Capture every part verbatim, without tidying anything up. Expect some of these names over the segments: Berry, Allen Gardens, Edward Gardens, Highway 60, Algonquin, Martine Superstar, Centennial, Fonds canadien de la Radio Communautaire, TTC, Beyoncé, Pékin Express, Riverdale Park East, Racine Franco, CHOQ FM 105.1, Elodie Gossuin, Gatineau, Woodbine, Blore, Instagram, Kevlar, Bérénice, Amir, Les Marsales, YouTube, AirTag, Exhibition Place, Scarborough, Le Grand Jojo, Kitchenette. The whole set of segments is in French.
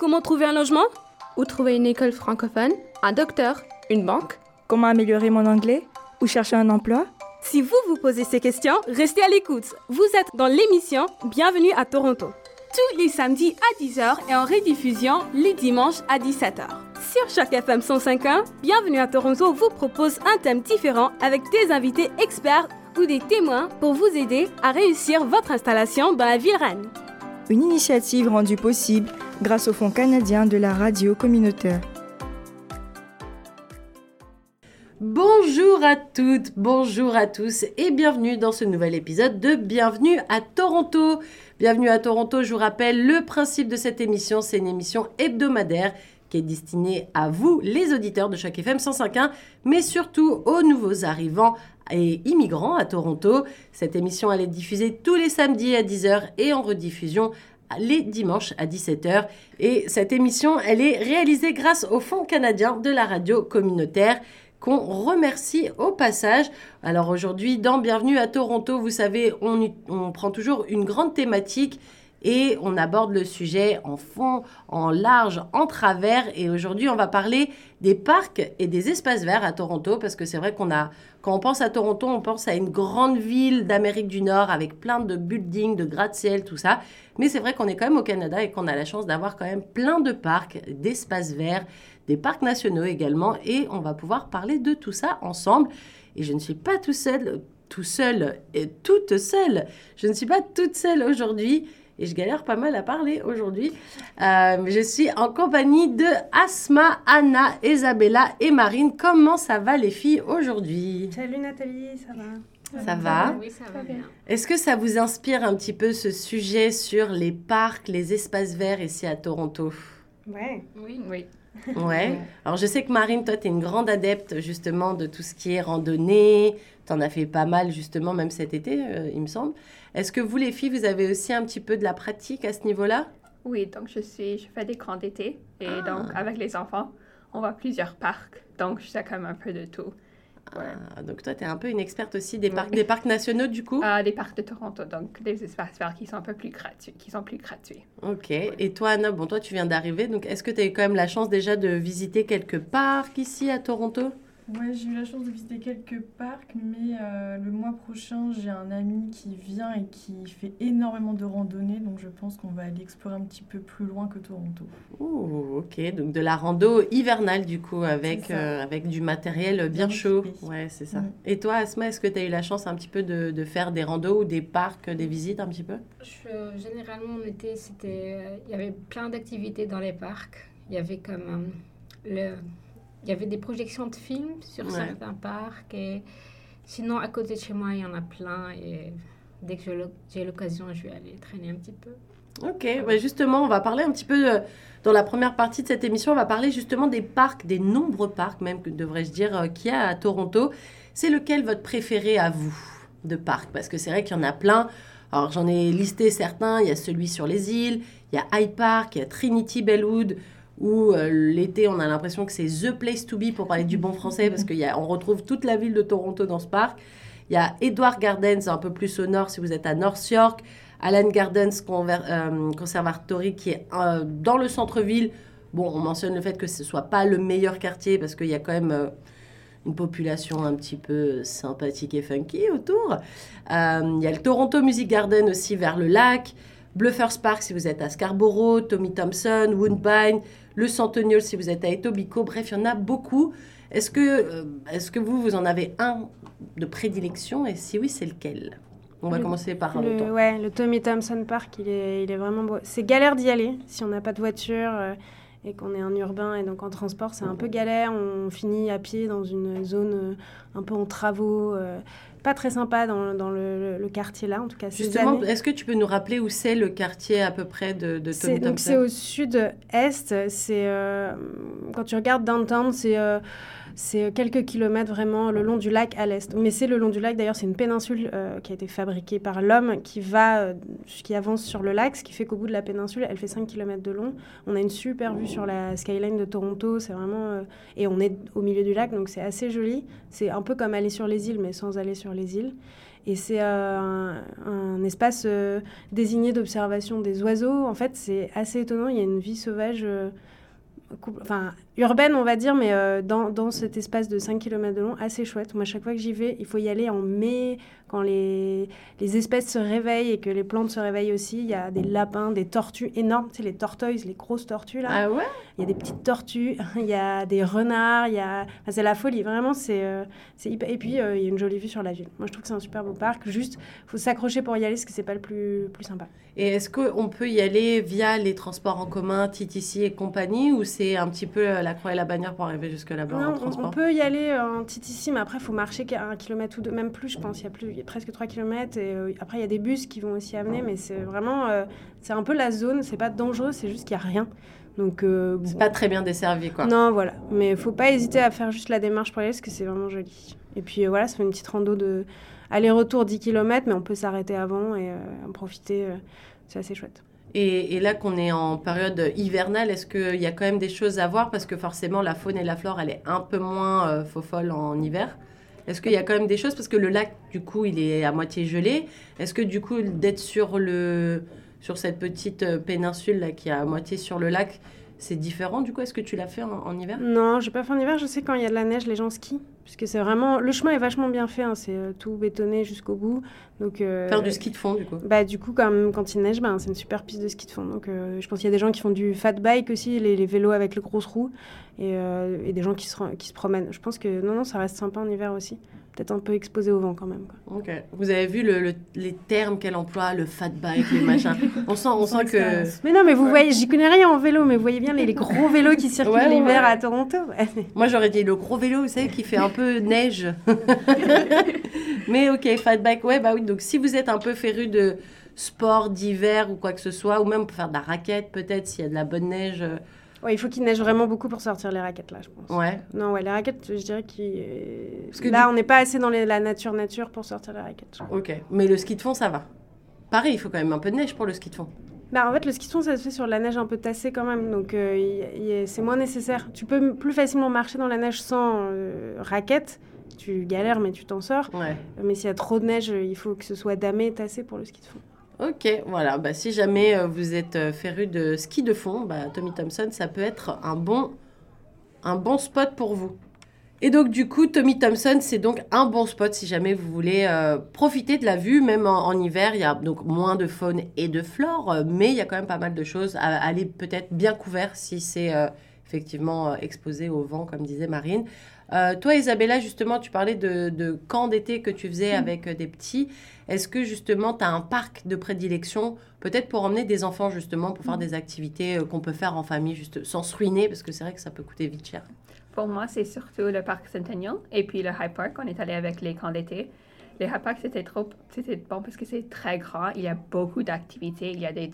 Comment trouver un logement? Où trouver une école francophone? Un docteur? Une banque? Comment améliorer mon anglais? Où chercher un emploi? Si vous vous posez ces questions, restez à l'écoute. Vous êtes dans l'émission Bienvenue à Toronto. Tous les samedis à dix heures et en rediffusion les dimanches à dix-sept heures. Sur CHOQ F M cent cinq virgule un, Bienvenue à Toronto vous propose un thème différent avec des invités experts ou des témoins pour vous aider à réussir votre installation dans la ville reine. Une initiative rendue possible grâce au Fonds canadien de la Radio Communautaire. Bonjour à toutes, bonjour à tous et bienvenue dans ce nouvel épisode de Bienvenue à Toronto. Bienvenue à Toronto, je vous rappelle le principe de cette émission, c'est une émission hebdomadaire qui est destinée à vous, les auditeurs de CHOQ F M cent cinq virgule un, mais surtout aux nouveaux arrivants et immigrants à Toronto. Cette émission, elle est diffusée tous les samedis à dix heures et en rediffusion les dimanches à dix-sept heures. Et cette émission, elle est réalisée grâce au Fonds canadien de la radio communautaire, qu'on remercie au passage. Alors aujourd'hui, dans Bienvenue à Toronto, vous savez, on, on prend toujours une grande thématique et on aborde le sujet en fond, en large, en travers. Et aujourd'hui, on va parler des parcs et des espaces verts à Toronto, parce que c'est vrai qu'on a, quand on pense à Toronto, on pense à une grande ville d'Amérique du Nord avec plein de buildings, de gratte-ciel, tout ça. Mais c'est vrai qu'on est quand même au Canada et qu'on a la chance d'avoir quand même plein de parcs, d'espaces verts, des parcs nationaux également. Et on va pouvoir parler de tout ça ensemble. Et je ne suis pas tout seul, tout seul et toute seule. Je ne suis pas toute seule aujourd'hui. Et je galère pas mal à parler aujourd'hui. Euh, je suis en compagnie de Asma, Anna, Isabella et Marine. Comment ça va les filles aujourd'hui? Salut Nathalie, ça va? Ça, ça va? va Oui, ça va bien. Est-ce que ça vous inspire un petit peu ce sujet sur les parcs, les espaces verts ici à Toronto? Ouais. Oui, oui. Ouais. Alors, je sais que Marine, toi, tu es une grande adepte, justement, de tout ce qui est randonnée. Tu en as fait pas mal, justement, même cet été, euh, il me semble. Est-ce que vous, les filles, vous avez aussi un petit peu de la pratique à ce niveau-là? Oui, donc, je, suis, je fais des camps d'été. Et ah. donc, avec les enfants, on va à plusieurs parcs. Donc, je sais quand même un peu de tout. Ouais. Ah, donc, toi, tu es un peu une experte aussi des, oui. parcs, des parcs nationaux, du coup? Ah, des parcs de Toronto, donc des espaces verts qui sont un peu plus gratuits, qui sont plus gratuits. OK. Ouais. Et toi, Anna, bon, toi, tu viens d'arriver, donc est-ce que tu as eu quand même la chance déjà de visiter quelques parcs ici à Toronto? Oui, j'ai eu la chance de visiter quelques parcs, mais euh, le mois prochain, j'ai un ami qui vient et qui fait énormément de randonnées, donc je pense qu'on va aller explorer un petit peu plus loin que Toronto. Oh, ok, donc de la rando hivernale du coup, avec, euh, avec du matériel bien chaud. Ouais, c'est ça. Mmh. Et toi, Asma, est-ce que tu as eu la chance un petit peu de, de faire des randos ou des parcs, des visites un petit peu? je, Généralement, en été, c'était, euh, y avait plein d'activités dans les parcs. Il y avait comme euh, le... Il y avait des projections de films sur ouais. certains parcs. Et sinon, à côté de chez moi, il y en a plein. Et dès que je l'oc- j'ai l'occasion, je vais aller traîner un petit peu. OK. Ouais. Ouais, justement, on va parler un petit peu, de, dans la première partie de cette émission, on va parler justement des parcs, des nombreux parcs même, que devrais-je dire, qu'il y a à Toronto. C'est lequel votre préféré à vous de parc? Parce que c'est vrai qu'il y en a plein. Alors, j'en ai listé certains. Il y a celui sur les îles, il y a High Park, il y a Trinity Bellwoods, où euh, l'été, on a l'impression que c'est the place to be, pour parler du bon français, parce qu'on retrouve toute la ville de Toronto dans ce parc. Il y a Edward Gardens, un peu plus au nord, si vous êtes à North York. Allen Gardens Conver- euh, Conservatory, qui est euh, dans le centre-ville. Bon, on mentionne le fait que ce ne soit pas le meilleur quartier, parce qu'il y a quand même euh, une population un petit peu sympathique et funky autour. Euh, il y a le Toronto Music Garden aussi, vers le lac. Bluffers Park, si vous êtes à Scarborough, Tommy Thompson, Woodbine, le Centennial, si vous êtes à Etobicoke. Bref, il y en a beaucoup. Est-ce que, euh, est-ce que vous, vous en avez un de prédilection? Et si oui, c'est lequel? On va le, commencer par un autre. Ouais, le Tommy Thompson Park, il est, il est vraiment beau. C'est galère d'y aller si on n'a pas de voiture euh, et qu'on est en urbain et donc en transport, c'est un peu galère. On finit à pied dans une zone euh, un peu en travaux. Euh, Pas très sympa dans, dans le, le, le quartier là, en tout cas. Justement, est-ce que tu peux nous rappeler où c'est le quartier à peu près de, de Tommy Thompson? Donc c'est au sud-est. C'est euh, quand tu regardes downtown, c'est euh, c'est quelques kilomètres vraiment le long du lac à l'est. Mais c'est le long du lac. D'ailleurs, c'est une péninsule euh, qui a été fabriquée par l'homme qui va euh, qui avance sur le lac, ce qui fait qu'au bout de la péninsule, elle fait cinq kilomètres de long. On a une super vue sur la skyline de Toronto. C'est vraiment euh, et on est au milieu du lac, donc c'est assez joli. C'est un peu comme aller sur les îles, mais sans aller sur les îles. Et c'est euh, un, un espace euh, désigné d'observation des oiseaux. En fait, c'est assez étonnant. Il y a une vie sauvage, euh, compl- enfin, urbaine, on va dire, mais euh, dans, dans cet espace de cinq kilomètres de long, assez chouette. Moi, chaque fois que j'y vais, il faut y aller en mai, quand les, les espèces se réveillent et que les plantes se réveillent aussi. Il y a des lapins, des tortues énormes. Tu sais, les tortoises, les grosses tortues, là. Ah ouais ? Il y a des petites tortues, il y a des renards, il y a... Enfin, c'est la folie, vraiment, c'est... Euh, c'est hyper... Et puis, euh, il y a une jolie vue sur la ville. Moi, je trouve que c'est un super beau parc. Juste, il faut s'accrocher pour y aller, parce que c'est pas le plus, plus sympa. Et est-ce qu'on peut y aller via les transports en commun, T T C et compagnie, ou c'est un petit peu la croix et la bannière pour arriver jusque là-bas en transport ? Non, on peut y aller en T T C, mais après, il faut marcher un kilomètre ou deux, même plus, je pense. Il y a plus... presque trois kilomètres et euh, après il y a des bus qui vont aussi amener, mais c'est vraiment euh, c'est un peu la zone, c'est pas dangereux, c'est juste qu'il n'y a rien, donc euh, bon. C'est pas très bien desservi, quoi. Non, voilà, mais faut pas hésiter à faire juste la démarche pour y aller, parce que c'est vraiment joli. Et puis euh, voilà, ça fait une petite rando de aller-retour dix kilomètres, mais on peut s'arrêter avant et euh, en profiter, euh, c'est assez chouette. Et, et là qu'on est en période hivernale, est-ce qu'il y a quand même des choses à voir, parce que forcément la faune et la flore, elle est un peu moins euh, fofolle en hiver? Est-ce qu'il y a quand même des choses, parce que le lac, du coup, il est à moitié gelé. Est-ce que, du coup, d'être sur, le, sur cette petite péninsule là, qui est à moitié sur le lac, c'est différent, du coup? Est-ce que tu l'as fait en, en hiver? Non, je n'ai pas fait en hiver. Je sais, quand il y a de la neige, les gens skient. Puisque c'est vraiment... Le chemin est vachement bien fait. Hein. C'est euh, tout bétonné jusqu'au bout. Donc, euh, faire du ski de fond, du coup. Bah, du coup, quand, quand il neige, bah, c'est une super piste de ski de fond. Donc, euh, je pense qu'il y a des gens qui font du fat bike aussi, les, les vélos avec les grosses roues, et, euh, et des gens qui se, qui se promènent. Je pense que non, non, ça reste sympa en hiver aussi. Peut-être un peu exposé au vent quand même, quoi. OK. Vous avez vu le, le, les termes qu'elle emploie, le fat bike, les machins. On sent, on sent que... Mais non, mais vous ouais. voyez, j'y connais rien en vélo, mais vous voyez bien les, les gros vélos qui circulent ouais, l'hiver ouais. à Toronto. Moi, j'aurais dit le gros vélo, vous savez, qui fait un peu neige. Mais OK, fat bike, ouais, bah oui. Donc, si vous êtes un peu féru de sport d'hiver ou quoi que ce soit, ou même pour faire de la raquette, peut-être, s'il y a de la bonne neige... Ouais, il faut qu'il neige vraiment beaucoup pour sortir les raquettes, là, je pense. Ouais. Non, ouais, les raquettes, je dirais que là, du... on n'est pas assez dans les, la nature-nature pour sortir les raquettes. OK. Mais le ski de fond, ça va. Pareil, il faut quand même un peu de neige pour le ski de fond. Bah, en fait, le ski de fond, ça se fait sur la neige un peu tassée quand même. Donc, euh, y, y, c'est moins nécessaire. Tu peux plus facilement marcher dans la neige sans euh, raquette. Tu galères, mais tu t'en sors. Ouais. Mais s'il y a trop de neige, il faut que ce soit damé et tassé pour le ski de fond. OK, voilà. Bah, si jamais euh, vous êtes euh, féru de ski de fond, bah, Tommy Thompson, ça peut être un bon, un bon spot pour vous. Et donc, du coup, Tommy Thompson, c'est donc un bon spot si jamais vous voulez euh, profiter de la vue. Même en, en hiver, il y a donc moins de faune et de flore, euh, mais il y a quand même pas mal de choses à aller peut-être bien couvert si c'est euh, effectivement euh, exposé au vent, comme disait Marine. Euh, toi, Isabella, justement, tu parlais de, de camp d'été que tu faisais mmh. avec euh, des petits. Est-ce que, justement, tu as un parc de prédilection, peut-être pour emmener des enfants, justement, pour mmh. faire des activités euh, qu'on peut faire en famille, juste, sans se ruiner, parce que c'est vrai que ça peut coûter vite cher. Pour moi, c'est surtout le parc Centennial et puis le High Park. On est allé avec les camps d'été. Le High Park, c'était trop, c'était bon parce que c'est très grand. Il y a beaucoup d'activités. Il y a des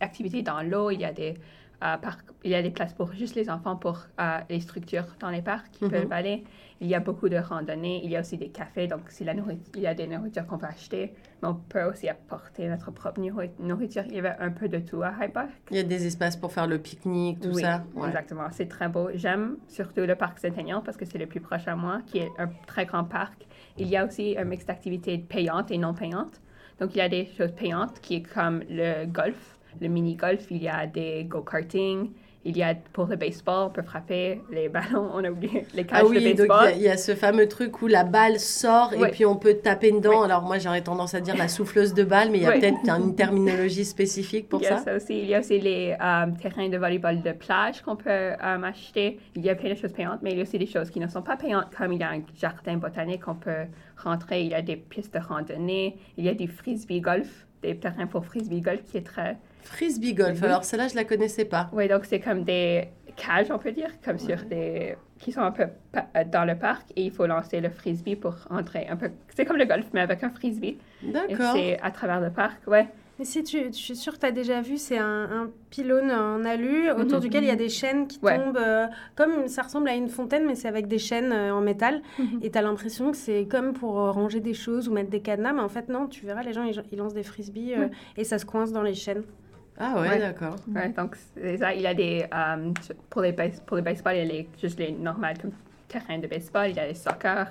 activités dans l'eau, il y a des... Uh, parc, il y a des places pour juste les enfants, pour uh, les structures dans les parcs qui mm-hmm. peuvent aller. Il y a beaucoup de randonnées. Il y a aussi des cafés. Donc, si la nourrit- il y a des nourritures qu'on peut acheter, mais on peut aussi apporter notre propre nourriture. Il y avait un peu de tout à High Park. Il y a des espaces pour faire le pique-nique, tout oui, ça. Oui, exactement. C'est très beau. J'aime surtout le parc Centennial parce que c'est le plus proche à moi, qui est un très grand parc. Il y a aussi un mix d'activités payantes et non payantes. Donc, il y a des choses payantes qui est comme le golf. Le mini-golf, il y a des go-karting, il y a pour le baseball, on peut frapper les ballons, on a oublié les cages ah oui, de baseball. Ah oui, donc il y, y a ce fameux truc où la balle sort oui. et puis on peut taper dedans. Oui. Alors moi, j'aurais tendance à dire la souffleuse de balle, mais il y a oui. peut-être une terminologie spécifique pour il y a ça. ça aussi. Il y a aussi les euh, terrains de volleyball de plage qu'on peut euh, acheter. Il y a plein de choses payantes, mais il y a aussi des choses qui ne sont pas payantes, comme il y a un jardin botanique qu'on peut rentrer, il y a des pistes de randonnée, il y a du frisbee golf, des terrains pour frisbee golf qui est très... Frisbee golf, mm-hmm. alors celle-là, je ne la connaissais pas. Oui, donc c'est comme des cages, on peut dire, comme ouais. sur des... qui sont un peu pa- dans le parc, et il faut lancer le frisbee pour entrer un peu... C'est comme le golf, mais avec un frisbee. D'accord. Et c'est à travers le parc, oui. Mais si tu... Je suis sûre que tu as déjà vu, c'est un, un pylône en alu, mm-hmm. autour duquel il y a des chaînes qui ouais. tombent... Euh, comme ça ressemble à une fontaine, mais c'est avec des chaînes euh, en métal. Mm-hmm. Et tu as l'impression que c'est comme pour euh, ranger des choses ou mettre des cadenas, mais en fait, non, tu verras, les gens, ils, ils lancent des frisbees euh, mm. et ça se coince dans les chaînes. Ah ouais, ouais. d'accord. Ouais, donc c'est ça, il y a des um, pour les base, pour les baseball, il y a les, juste les normales comme terrain de baseball, il y a les soccer,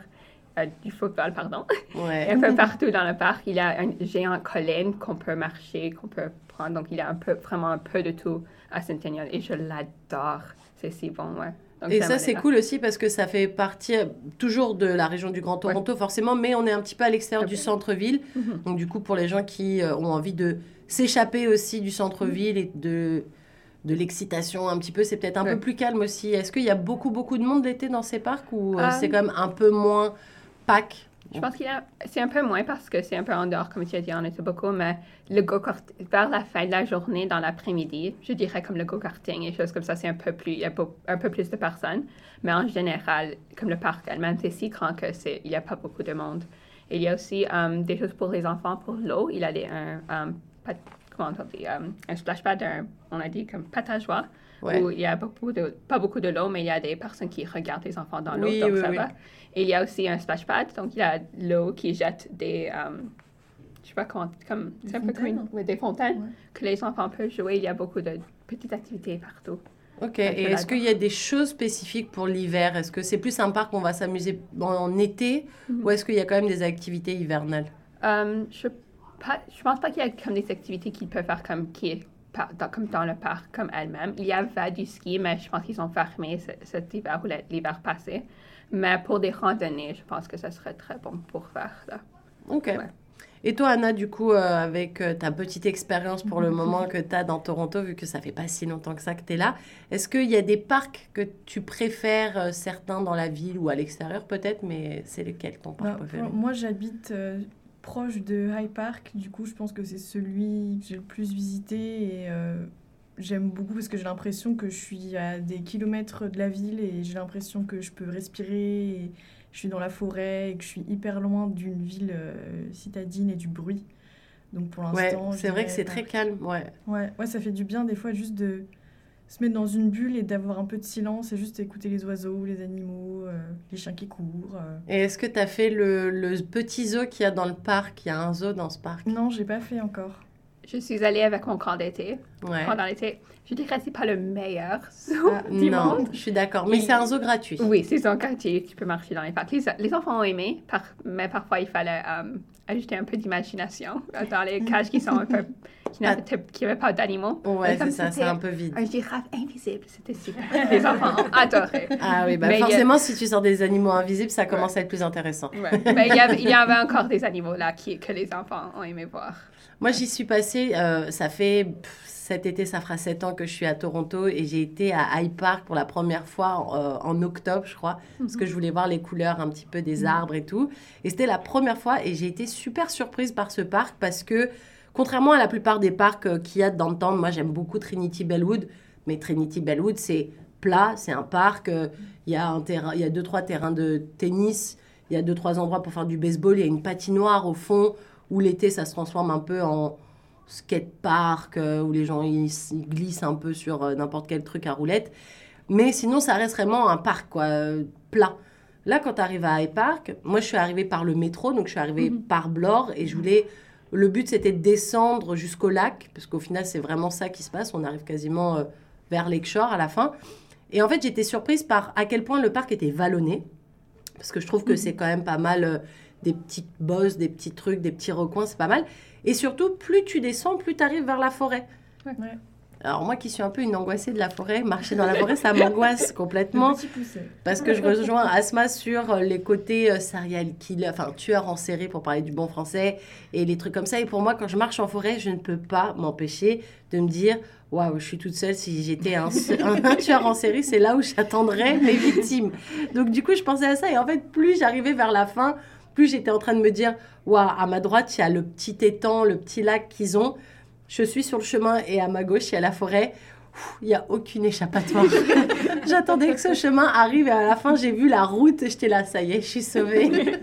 euh, du football, pardon, ouais. un peu partout dans le parc. Il a une géante colline qu'on peut marcher, qu'on peut prendre. Donc, il a un peu, vraiment un peu de tout à Centennial et je l'adore. C'est si bon, ouais. Donc, et ça, c'est cool aussi parce que ça fait partie toujours de la région du Grand Toronto, ouais. forcément, mais on est un petit peu à l'extérieur okay. du centre-ville. Mm-hmm. Donc, du coup, pour les gens qui euh, ont envie de s'échapper aussi du centre-ville et de... de l'excitation un petit peu, c'est peut-être un ouais. peu plus calme aussi. Est-ce qu'il y a beaucoup, beaucoup de monde l'été dans ces parcs ou euh, um, c'est quand même un peu moins pack? Je pense qu'il y a... C'est un peu moins parce que c'est un peu en dehors, comme tu as dit, en Etobicoke, mais le go-kart, vers la fin de la journée, dans l'après-midi, je dirais comme le go-karting et choses comme ça, c'est un peu plus... Il y a un peu plus de personnes. Mais en général, comme le parc elle-même, c'est si grand qu'il n'y a pas beaucoup de monde. Et il y a aussi um, des choses pour les enfants, pour l'eau. Il y a des... Un, um, pas, comment on dit, um, un splash pad, un, on a dit, comme patageoire, ouais. où il n'y a beaucoup de, pas beaucoup de l'eau, mais il y a des personnes qui regardent les enfants dans l'eau, oui, donc oui, ça oui. va. Et il y a aussi un splash pad, donc il y a l'eau qui jette des, um, je ne sais pas comment, comme, c'est un peu comme une, oui, des fontaines ouais. que les enfants peuvent jouer. Il y a beaucoup de petites activités partout. OK. Et est-ce qu'il y a des choses spécifiques pour l'hiver? Est-ce que c'est plus un parc où on va s'amuser en, en été mm-hmm. ou est-ce qu'il y a quand même des activités hivernales? Um, je Pas, je pense pas qu'il y a comme des activités qu'ils peuvent faire comme, qui est par, dans, comme dans le parc, comme elles-mêmes. Il y avait du ski, mais je pense qu'ils ont fermé ce, cet hiver ou l'hiver passé. Mais pour des randonnées, je pense que ça serait très bon pour faire ça. OK. Ouais. Et toi, Anna, du coup, euh, avec euh, ta petite expérience pour le moment que tu as dans Toronto, vu que ça fait pas si longtemps que ça que tu es là, est-ce qu'il y a des parcs que tu préfères, euh, certains dans la ville ou à l'extérieur peut-être, mais c'est lequel ton parc préféré? Moi, j'habite... Euh... proche de High Park, du coup je pense que c'est celui que j'ai le plus visité et euh, j'aime beaucoup parce que j'ai l'impression que je suis à des kilomètres de la ville et j'ai l'impression que je peux respirer et je suis dans la forêt et que je suis hyper loin d'une ville euh, citadine et du bruit. Donc pour l'instant... Ouais, c'est vrai que c'est très calme, ouais. ouais. Ouais, ça fait du bien des fois juste de se mettre dans une bulle et d'avoir un peu de silence et juste écouter les oiseaux, les animaux, euh, les chiens qui courent. Euh. Et est-ce que tu as fait le, le petit zoo qu'il y a dans le parc? Il y a un zoo dans ce parc? Non, je n'ai pas fait encore. Je suis allée avec mon camp d'été. Ouais. Pendant l'été, je dirais que ce n'est pas le meilleur zoo ah, du non, monde. Non, je suis d'accord. Mais et, c'est un zoo gratuit. Oui, c'est un zoo gratuit. Tu peux marcher dans les parcs. Les, les enfants ont aimé, par, mais parfois, il fallait euh, ajouter un peu d'imagination dans les cages qui sont un peu... qui n'avaient ah. pas d'animaux. Ouais, c'est ça, c'est un peu vide. Un girafe invisible, c'était super. Les enfants ont adoré. Ah oui, bah mais forcément, a... si tu sors des animaux invisibles, ça commence ouais. à être plus intéressant. Ouais. Mais il, y avait, il y avait encore des animaux là qui, que les enfants ont aimé voir. Moi, ouais. j'y suis passée, euh, ça fait... Pff, cet été, ça fera sept ans que je suis à Toronto et j'ai été à High Park pour la première fois euh, en octobre, je crois, mm-hmm. parce que je voulais voir les couleurs un petit peu des arbres et tout. Et c'était la première fois et j'ai été super surprise par ce parc parce que contrairement à la plupart des parcs qu'il y a dans le temps, moi j'aime beaucoup Trinity Bellwoods, mais Trinity Bellwoods c'est plat, c'est un parc, il euh, y a un terrain, il y a deux trois terrains de tennis, il y a deux trois endroits pour faire du baseball, il y a une patinoire au fond où l'été ça se transforme un peu en skate park euh, où les gens ils, ils glissent un peu sur euh, n'importe quel truc à roulettes, mais sinon ça reste vraiment un parc quoi, euh, plat. Là quand tu arrives à High Park, moi je suis arrivée par le métro, donc je suis arrivée mm-hmm. par Blore et je voulais le but, c'était de descendre jusqu'au lac, parce qu'au final, c'est vraiment ça qui se passe. On arrive quasiment euh, vers Lake Shore à la fin. Et en fait, j'étais surprise par à quel point le parc était vallonné, parce que je trouve que c'est quand même pas mal euh, des petites bosses, des petits trucs, des petits recoins, c'est pas mal. Et surtout, plus tu descends, plus tu arrives vers la forêt. Ouais. Ouais. Alors moi qui suis un peu une angoissée de la forêt, marcher dans la forêt, ça m'angoisse complètement. Parce que je rejoins Asma sur les côtés euh, serial killer, enfin tueur en série pour parler du bon français et les trucs comme ça. Et pour moi, quand je marche en forêt, je ne peux pas m'empêcher de me dire « Waouh, je suis toute seule, si j'étais un, un, un tueur en série, c'est là où j'attendrais mes victimes. » Donc du coup, je pensais à ça et en fait, plus j'arrivais vers la fin, plus j'étais en train de me dire « Waouh, à ma droite, il y a le petit étang, le petit lac qu'ils ont. » Je suis sur le chemin et à ma gauche, il y a la forêt. Il n'y a aucune échappatoire. J'attendais que ce chemin arrive et à la fin, j'ai vu la route. J'étais là, ça y est, je suis sauvée.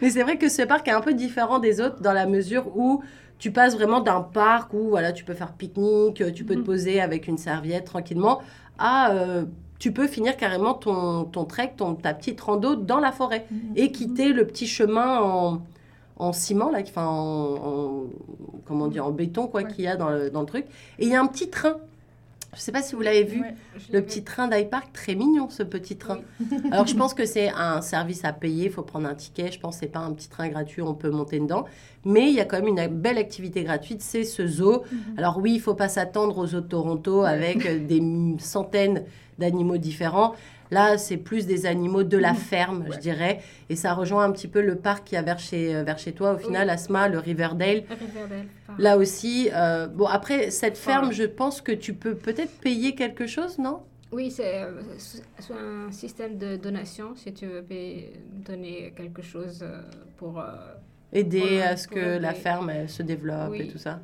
Mais c'est vrai que ce parc est un peu différent des autres dans la mesure où tu passes vraiment d'un parc où voilà, tu peux faire pique-nique, tu peux te poser avec une serviette tranquillement, à euh, tu peux finir carrément ton, ton trek, ton, ta petite rando dans la forêt et quitter le petit chemin en... en ciment, là, enfin, en, en, comment dire, en béton, quoi, ouais. qu'il y a dans le, dans le truc. Et il y a un petit train Je ne sais pas si vous l'avez vu, ouais, le petit vu. train d'High Park, très mignon ce petit train. Oui. Alors je pense que c'est un service à payer, il faut prendre un ticket, je pense que ce n'est pas un petit train gratuit, on peut monter dedans. Mais il y a quand même une belle activité gratuite, c'est ce zoo. Mm-hmm. Alors oui, il ne faut pas s'attendre aux zoos de Toronto ouais. avec des centaines d'animaux différents. Là, c'est plus des animaux de la mmh. ferme, ouais. je dirais. Et ça rejoint un petit peu le parc qu'il y a vers chez, vers chez toi, au final, oui. Asma, le Riverdale. Riverdale là aussi. Euh, bon, après, cette ferme, ah. je pense que tu peux peut-être payer quelque chose, non? Oui, c'est, c'est un système de donation, si tu veux payer, donner quelque chose pour... Euh, aider pour, à ce que aider. la ferme elle, se développe oui. et tout ça.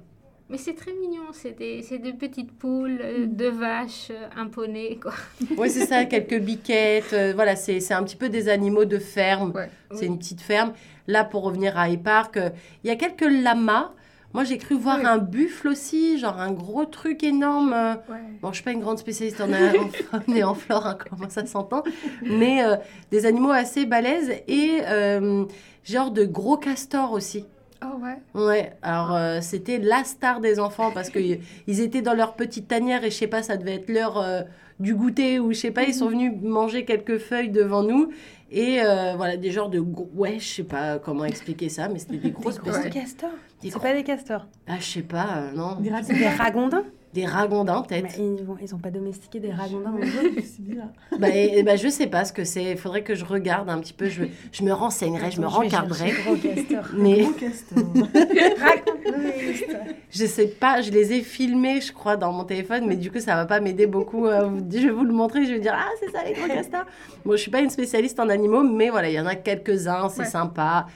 Mais c'est très mignon, c'est des, c'est des petites poules, euh, deux vaches, euh, un poney, quoi. Oui, c'est ça, quelques biquettes, euh, voilà, c'est, c'est un petit peu des animaux de ferme, ouais, c'est oui. une petite ferme. Là, pour revenir à High Park, il euh, y a quelques lamas. Moi, j'ai cru voir oui. un buffle aussi, genre un gros truc énorme. Euh, ouais. Bon, je ne suis pas une grande spécialiste en faune et en flore, hein, comment ça s'entend, mais euh, des animaux assez balèzes et euh, genre de gros castors aussi. Oh ouais. Ouais, alors euh, c'était la star des enfants parce qu'ils étaient dans leur petite tanière et je sais pas, ça devait être l'heure euh, du goûter ou je sais pas, mm-hmm. ils sont venus manger quelques feuilles devant nous et euh, voilà, des genres de... Gros... Ouais, je sais pas comment expliquer ça, mais c'était des grosses... Des gros castors des C'est gros... pas des castors Ah, je sais pas, euh, non. Des, ra- des ragondins Des ragondins, peut-être. Mais ils, vont, ils ont pas domestiqué des ragondins en gros, c'est bizarre. Bah, et, bah, je sais pas ce que c'est. Il faudrait que je regarde un petit peu. Je, je me renseignerai, je me rencarderai. Gros castor. Mais... Gros castor. Je sais pas, je les ai filmés, je crois, dans mon téléphone, mais du coup, ça va pas m'aider beaucoup. Euh, je vais vous le montrer, je vais dire, ah, c'est ça les gros castors. Bon, je suis pas une spécialiste en animaux, mais voilà, il y en a quelques-uns, c'est ouais. sympa.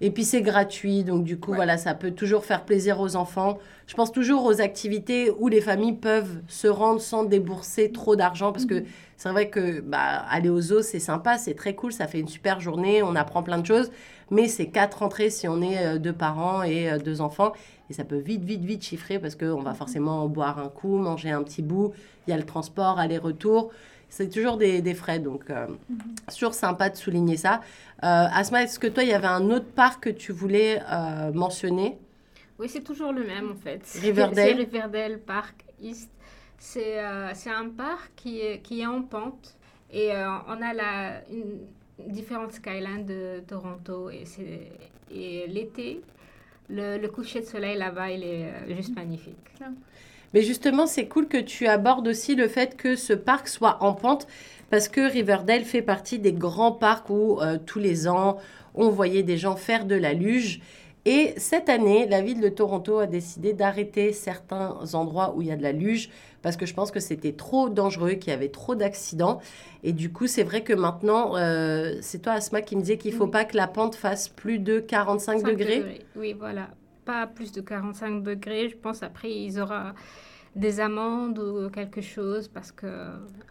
Et puis, c'est gratuit. Donc, du coup, ouais. voilà, ça peut toujours faire plaisir aux enfants. Je pense toujours aux activités où les familles peuvent se rendre sans débourser trop d'argent. Parce que c'est vrai que bah, aller aux zoos, c'est sympa, c'est très cool. Ça fait une super journée, on apprend plein de choses. Mais c'est quatre entrées si on est euh, deux parents et euh, deux enfants. Et ça peut vite, vite, vite chiffrer parce qu'on va forcément boire un coup, manger un petit bout. Il y a le transport, aller-retour. C'est toujours des, des frais, donc euh, mm-hmm. toujours sympa de souligner ça. Euh, Asma, est-ce que toi, il y avait un autre parc que tu voulais euh, mentionner? Oui, c'est toujours le même, en fait. Riverdale. C'est Riverdale Park East. C'est, euh, c'est un parc qui est, qui est en pente. Et euh, on a la, une différente skyline de Toronto. Et, c'est, et l'été, le, le coucher de soleil là-bas, il est euh, juste mm-hmm. magnifique. Ah. Mais justement, c'est cool que tu abordes aussi le fait que ce parc soit en pente parce que Riverdale fait partie des grands parcs où euh, tous les ans, on voyait des gens faire de la luge. Et cette année, la ville de Toronto a décidé d'arrêter certains endroits où il y a de la luge parce que je pense que c'était trop dangereux, qu'il y avait trop d'accidents. Et du coup, c'est vrai que maintenant, euh, c'est toi, Asma, qui me disais qu'il ne faut oui. pas que la pente fasse plus de quarante-cinq degrés. degrés. Oui, voilà. Pas plus de quarante-cinq degrés, je pense après ils auront des amendes ou quelque chose parce que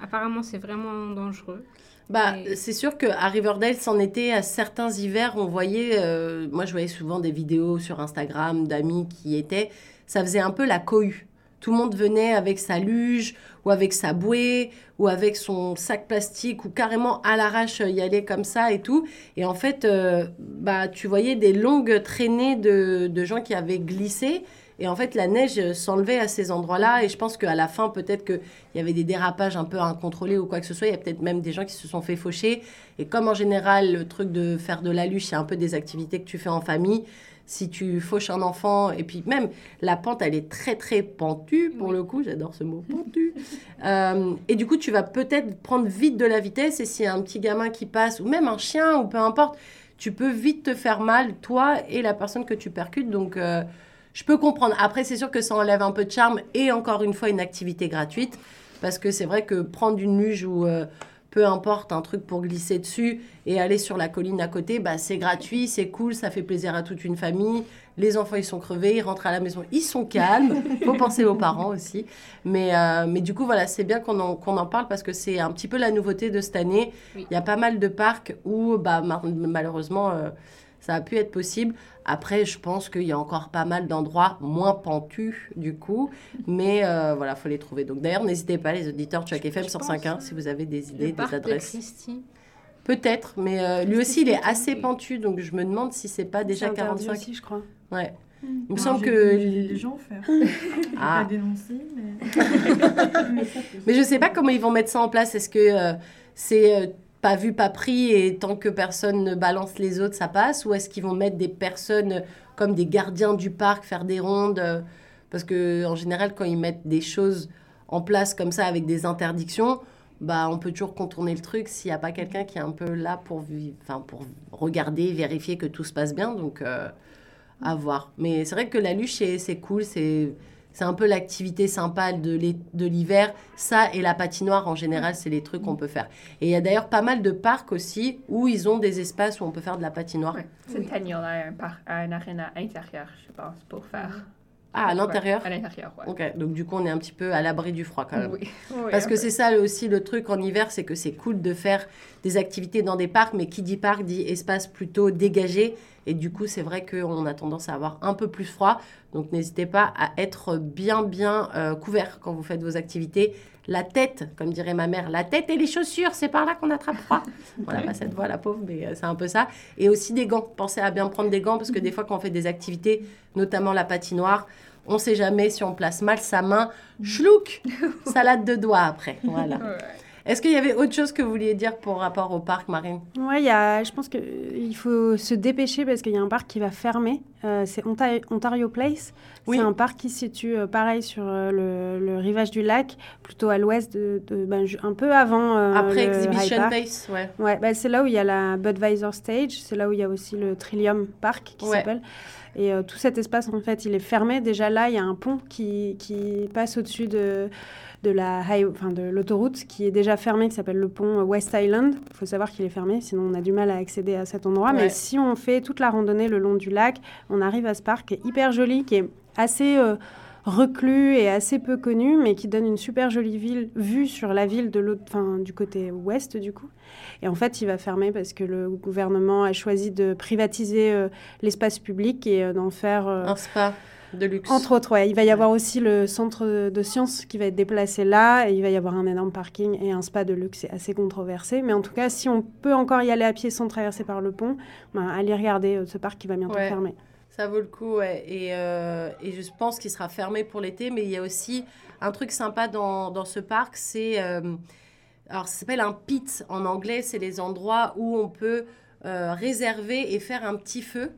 apparemment c'est vraiment dangereux. Bah et... c'est sûr que à Riverdale c'en était à certains hivers, on voyait euh, moi je voyais souvent des vidéos sur Instagram d'amis qui étaient, ça faisait un peu la cohue. Tout le monde venait avec sa luge ou avec sa bouée ou avec son sac plastique ou carrément à l'arrache y aller comme ça et tout. Et en fait, euh, bah, tu voyais des longues traînées de, de gens qui avaient glissé. Et en fait, la neige s'enlevait à ces endroits-là. Et je pense qu'à la fin, peut-être qu'il y avait des dérapages un peu incontrôlés ou quoi que ce soit. Il y a peut-être même des gens qui se sont fait faucher. Et comme en général, le truc de faire de la luge, c'est un peu des activités que tu fais en famille. Si tu fauches un enfant, et puis même la pente, elle est très, très pentue, pour oui. le coup, j'adore ce mot, pentue. euh, et du coup, tu vas peut-être prendre vite de la vitesse, et s'il y a un petit gamin qui passe, ou même un chien, ou peu importe, tu peux vite te faire mal, toi et la personne que tu percutes. Donc, euh, je peux comprendre. Après, c'est sûr que ça enlève un peu de charme, et encore une fois, une activité gratuite, parce que c'est vrai que prendre une luge ou... Euh, peu importe, un truc pour glisser dessus et aller sur la colline à côté, bah, c'est gratuit, c'est cool, ça fait plaisir à toute une famille. Les enfants, ils sont crevés, ils rentrent à la maison, ils sont calmes. Faut penser aux parents aussi. Mais, euh, mais du coup, voilà, c'est bien qu'on en, qu'on en parle parce que c'est un petit peu la nouveauté de cette année. Oui. Il y a pas mal de parcs où, bah, mar- malheureusement, euh, ça a pu être possible. Après, je pense qu'il y a encore pas mal d'endroits moins pentus, du coup. Mais euh, voilà, il faut les trouver. Donc, d'ailleurs, n'hésitez pas, les auditeurs de CHOQ F M cent cinq point un, si vous avez des idées, des adresses. Le parc de Christie. Peut-être, mais euh, lui aussi, il est assez pentu. Donc, je me demande si c'est pas déjà quarante-cinq. C'est interdit aussi, je crois. Ouais. Il me semble que... Vu les gens faire. Ah. Pas dénoncer, mais... mais je ne sais pas comment ils vont mettre ça en place. Est-ce que euh, c'est euh, pas vu, pas pris, et tant que personne ne balance les autres, ça passe? Ou est-ce qu'ils vont mettre des personnes comme des gardiens du parc, faire des rondes? euh, Parce qu'en général, quand ils mettent des choses en place comme ça, avec des interdictions... Bah, on peut toujours contourner le truc s'il n'y a pas quelqu'un qui est un peu là pour, vivre, pour regarder, vérifier que tout se passe bien. Donc, euh, à voir. Mais c'est vrai que la luche, c'est, c'est cool. C'est, c'est un peu l'activité sympa de, de l'hiver. Ça et la patinoire, en général, c'est les trucs qu'on peut faire. Et il y a d'ailleurs pas mal de parcs aussi où ils ont des espaces où on peut faire de la patinoire. Ouais. Centennial a un parc, un aréna intérieur, je pense, pour faire... Ah, à l'intérieur ? À l'intérieur, ouais. Ok, donc du coup, on est un petit peu à l'abri du froid quand même. Oui. oui Parce que peu. C'est ça aussi le truc en hiver, c'est que c'est cool de faire des activités dans des parcs, mais qui dit parc dit espace plutôt dégagé. Et du coup, c'est vrai qu'on a tendance à avoir un peu plus froid. Donc, n'hésitez pas à être bien, bien euh, couvert quand vous faites vos activités. La tête, comme dirait ma mère, la tête et les chaussures, c'est par là qu'on attrape froid. Voilà, pas cette voix, la pauvre, mais c'est un peu ça. Et aussi des gants. Pensez à bien prendre des gants parce que des fois, quand on fait des activités, notamment la patinoire, on ne sait jamais si on place mal sa main. Chlouk, salade de doigts après. Voilà. Est-ce qu'il y avait autre chose que vous vouliez dire pour rapport au parc, Marine? Oui, je pense qu'il faut se dépêcher parce qu'il y a un parc qui va fermer. Euh, c'est Ontario, Ontario Place. Oui. C'est un parc qui se situe, euh, pareil, sur euh, le, le rivage du lac, plutôt à l'ouest, de, de, ben, un peu avant euh, Après le Exhibition Place, ouais. Ouais, ben, c'est là où il y a la Budweiser Stage. C'est là où il y a aussi le Trillium Park, qui ouais. s'appelle... Et euh, tout cet espace, en fait, il est fermé. Déjà là, il y a un pont qui, qui passe au-dessus de, de, la high, enfin, de l'autoroute qui est déjà fermée, qui s'appelle le pont West Island. Il faut savoir qu'il est fermé, sinon on a du mal à accéder à cet endroit. Ouais. Mais si on fait toute la randonnée le long du lac, on arrive à ce parc qui est hyper joli, qui est assez... Euh, reclus et assez peu connu, mais qui donne une super jolie ville, vue sur la ville de l'autre, enfin, du côté ouest, du coup. Et en fait, il va fermer parce que le gouvernement a choisi de privatiser euh, l'espace public et euh, d'en faire... Euh, un spa de luxe. Entre autres, ouais. Il va y avoir aussi le centre de sciences qui va être déplacé là, et il va y avoir un énorme parking et un spa de luxe. C'est assez controversé. Mais en tout cas, si on peut encore y aller à pied sans traverser par le pont, ben, allez regarder euh, ce parc qui va bientôt ouais. fermer. Ça vaut le coup, ouais. Et, euh, et je pense qu'il sera fermé pour l'été. Mais il y a aussi un truc sympa dans, dans ce parc, c'est... Euh, alors, ça s'appelle un pit en anglais. C'est les endroits où on peut euh, réserver et faire un petit feu.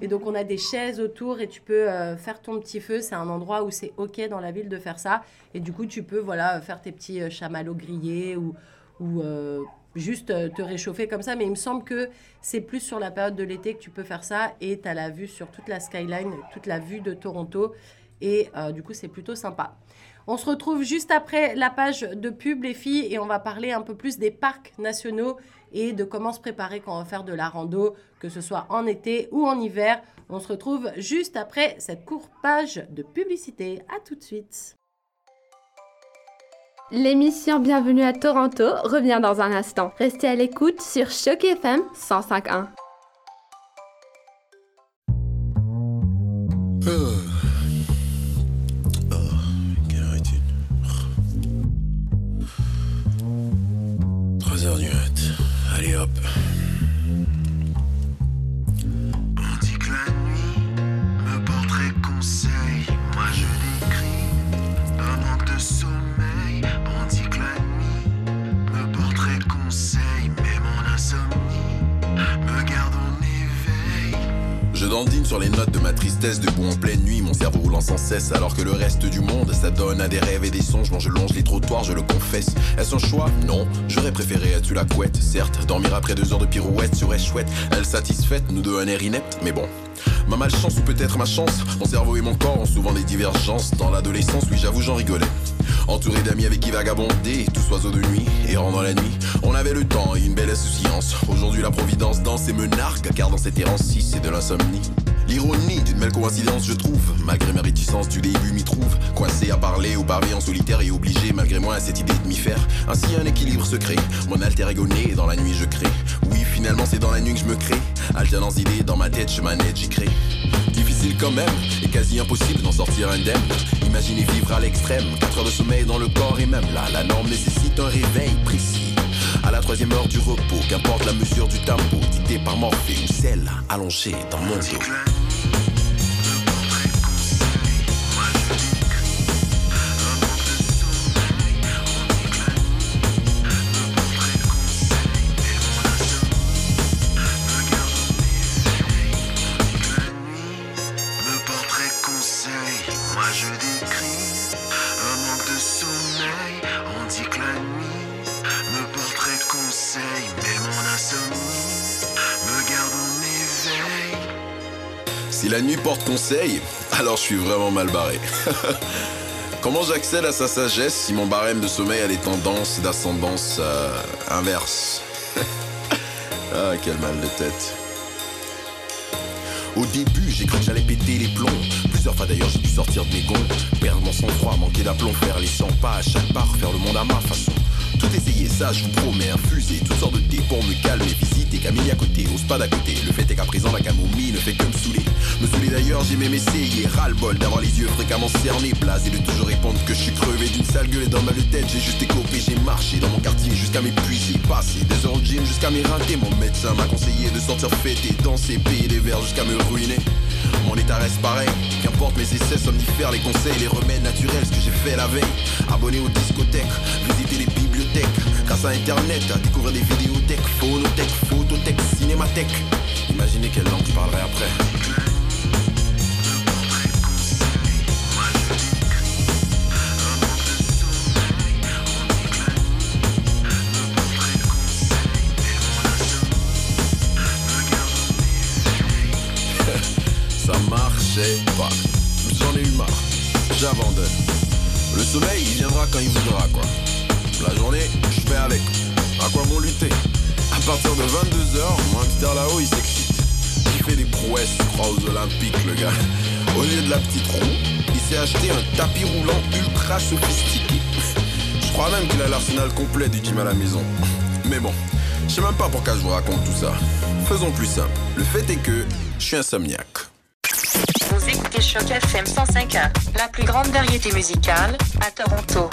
Et donc, on a des chaises autour et tu peux euh, faire ton petit feu. C'est un endroit où c'est OK dans la ville de faire ça. Et du coup, tu peux voilà, faire tes petits chamallows grillés ou... ou euh, juste te réchauffer comme ça, mais il me semble que c'est plus sur la période de l'été que tu peux faire ça et tu as la vue sur toute la skyline, toute la vue de Toronto et euh, du coup, c'est plutôt sympa. On se retrouve juste après la page de pub, les filles, et on va parler un peu plus des parcs nationaux et de comment se préparer quand on va faire de la rando, que ce soit en été ou en hiver. On se retrouve juste après cette courte page de publicité. À tout de suite. L'émission Bienvenue à Toronto revient dans un instant. Restez à l'écoute sur CHOQ F M one oh five point one. Uh. Oh, trois heures du mat. Allez hop. On dit que la nuit me porterait conseil. Moi je décris un manque de sommeil. Je dandine sur les notes de ma tristesse, debout en pleine nuit, mon cerveau roulant sans cesse. Alors que le reste du monde s'adonne à des rêves et des songes dont je longe les trottoirs, je le confesse. Est-ce un choix ? Non, j'aurais préféré être sous la couette. Certes, dormir après deux heures de pirouette serait chouette. Elle satisfaite, nous deux un air inepte, mais bon. Ma malchance ou peut-être ma chance, mon cerveau et mon corps ont souvent des divergences. Dans l'adolescence, oui j'avoue j'en rigolais. Entouré d'amis avec qui vagabonder, tous oiseaux de nuit, errant dans la nuit. On avait le temps et une belle insouciance. Aujourd'hui la providence danse et me nargue, car dans cette errance si c'est de l'insomnie. L'ironie d'une belle coïncidence je trouve, malgré ma réticence du début m'y trouve. Coincé à parler au pavé en solitaire et obligé malgré moi à cette idée de m'y faire. Ainsi un équilibre se crée, mon alter ego né et dans la nuit je crée. Oui finalement c'est dans la nuit que je me crée, alternance d'idées dans ma tête je manège, j'y crée. Difficile quand même, et quasi impossible d'en sortir indemne. Imaginez vivre à l'extrême, quatre heures de sommeil dans le corps et même là, la norme nécessite un réveil précis. À la troisième heure du repos, qu'importe la mesure du tempo, dictée par Morphée ou celle allongée dans mon dos. Si la nuit porte conseil, alors je suis vraiment mal barré. Comment j'accède à sa sagesse si mon barème de sommeil a des tendances d'ascendance euh, inverse? Ah, quel mal de tête. Au début, j'ai cru que j'allais péter les plombs. Plusieurs fois d'ailleurs, j'ai dû sortir de mes gonds. Perdre mon sang-froid, manquer d'aplomb, faire les cent pas à chaque part, faire le monde à ma façon. Tout essayer, ça je vous promets, infuser toutes sortes de thé pour me calmer, visiter Camille à côté, ose pas d'à côté. Le fait est qu'à présent la camomille ne fait que me saouler. Me saouler d'ailleurs, j'ai même essayé, ras-le-bol d'avoir les yeux fréquemment cernés, blasé de toujours répondre que je suis crevé d'une sale gueule et d'un mal de tête. J'ai juste écopé, j'ai marché dans mon quartier jusqu'à m'épuiser, passé des heures au gym jusqu'à m'éreinter. Mon médecin m'a conseillé de sortir fêter, danser, payer des verres jusqu'à me ruiner. Mon état reste pareil, qu'importe mes essais somnifères, les conseils, les remèdes naturels, ce que j'ai fait la veille. Abonné aux discothèques, visiter les bibliothèques, grâce à internet, à découvrir des vidéothèques, phonothèques, photothèques, cinémathèques. Imaginez quelle langue je parlerai après. Bah, j'en ai eu marre, j'abandonne. Le sommeil il viendra quand il voudra quoi. La journée, je fais avec. À quoi bon lutter? À partir de vingt-deux heures, mon hamster là-haut il s'excite. Il fait des prouesses, croix aux Olympiques le gars. Au lieu de la petite roue, il s'est acheté un tapis roulant ultra sophistiqué. Je crois même qu'il a l'arsenal complet du gym à la maison. Mais bon, je sais même pas pourquoi je vous raconte tout ça. Faisons plus simple. Le fait est que je suis insomniaque. Musique des CHOQ F M cent cinq point un, la plus grande variété musicale à Toronto.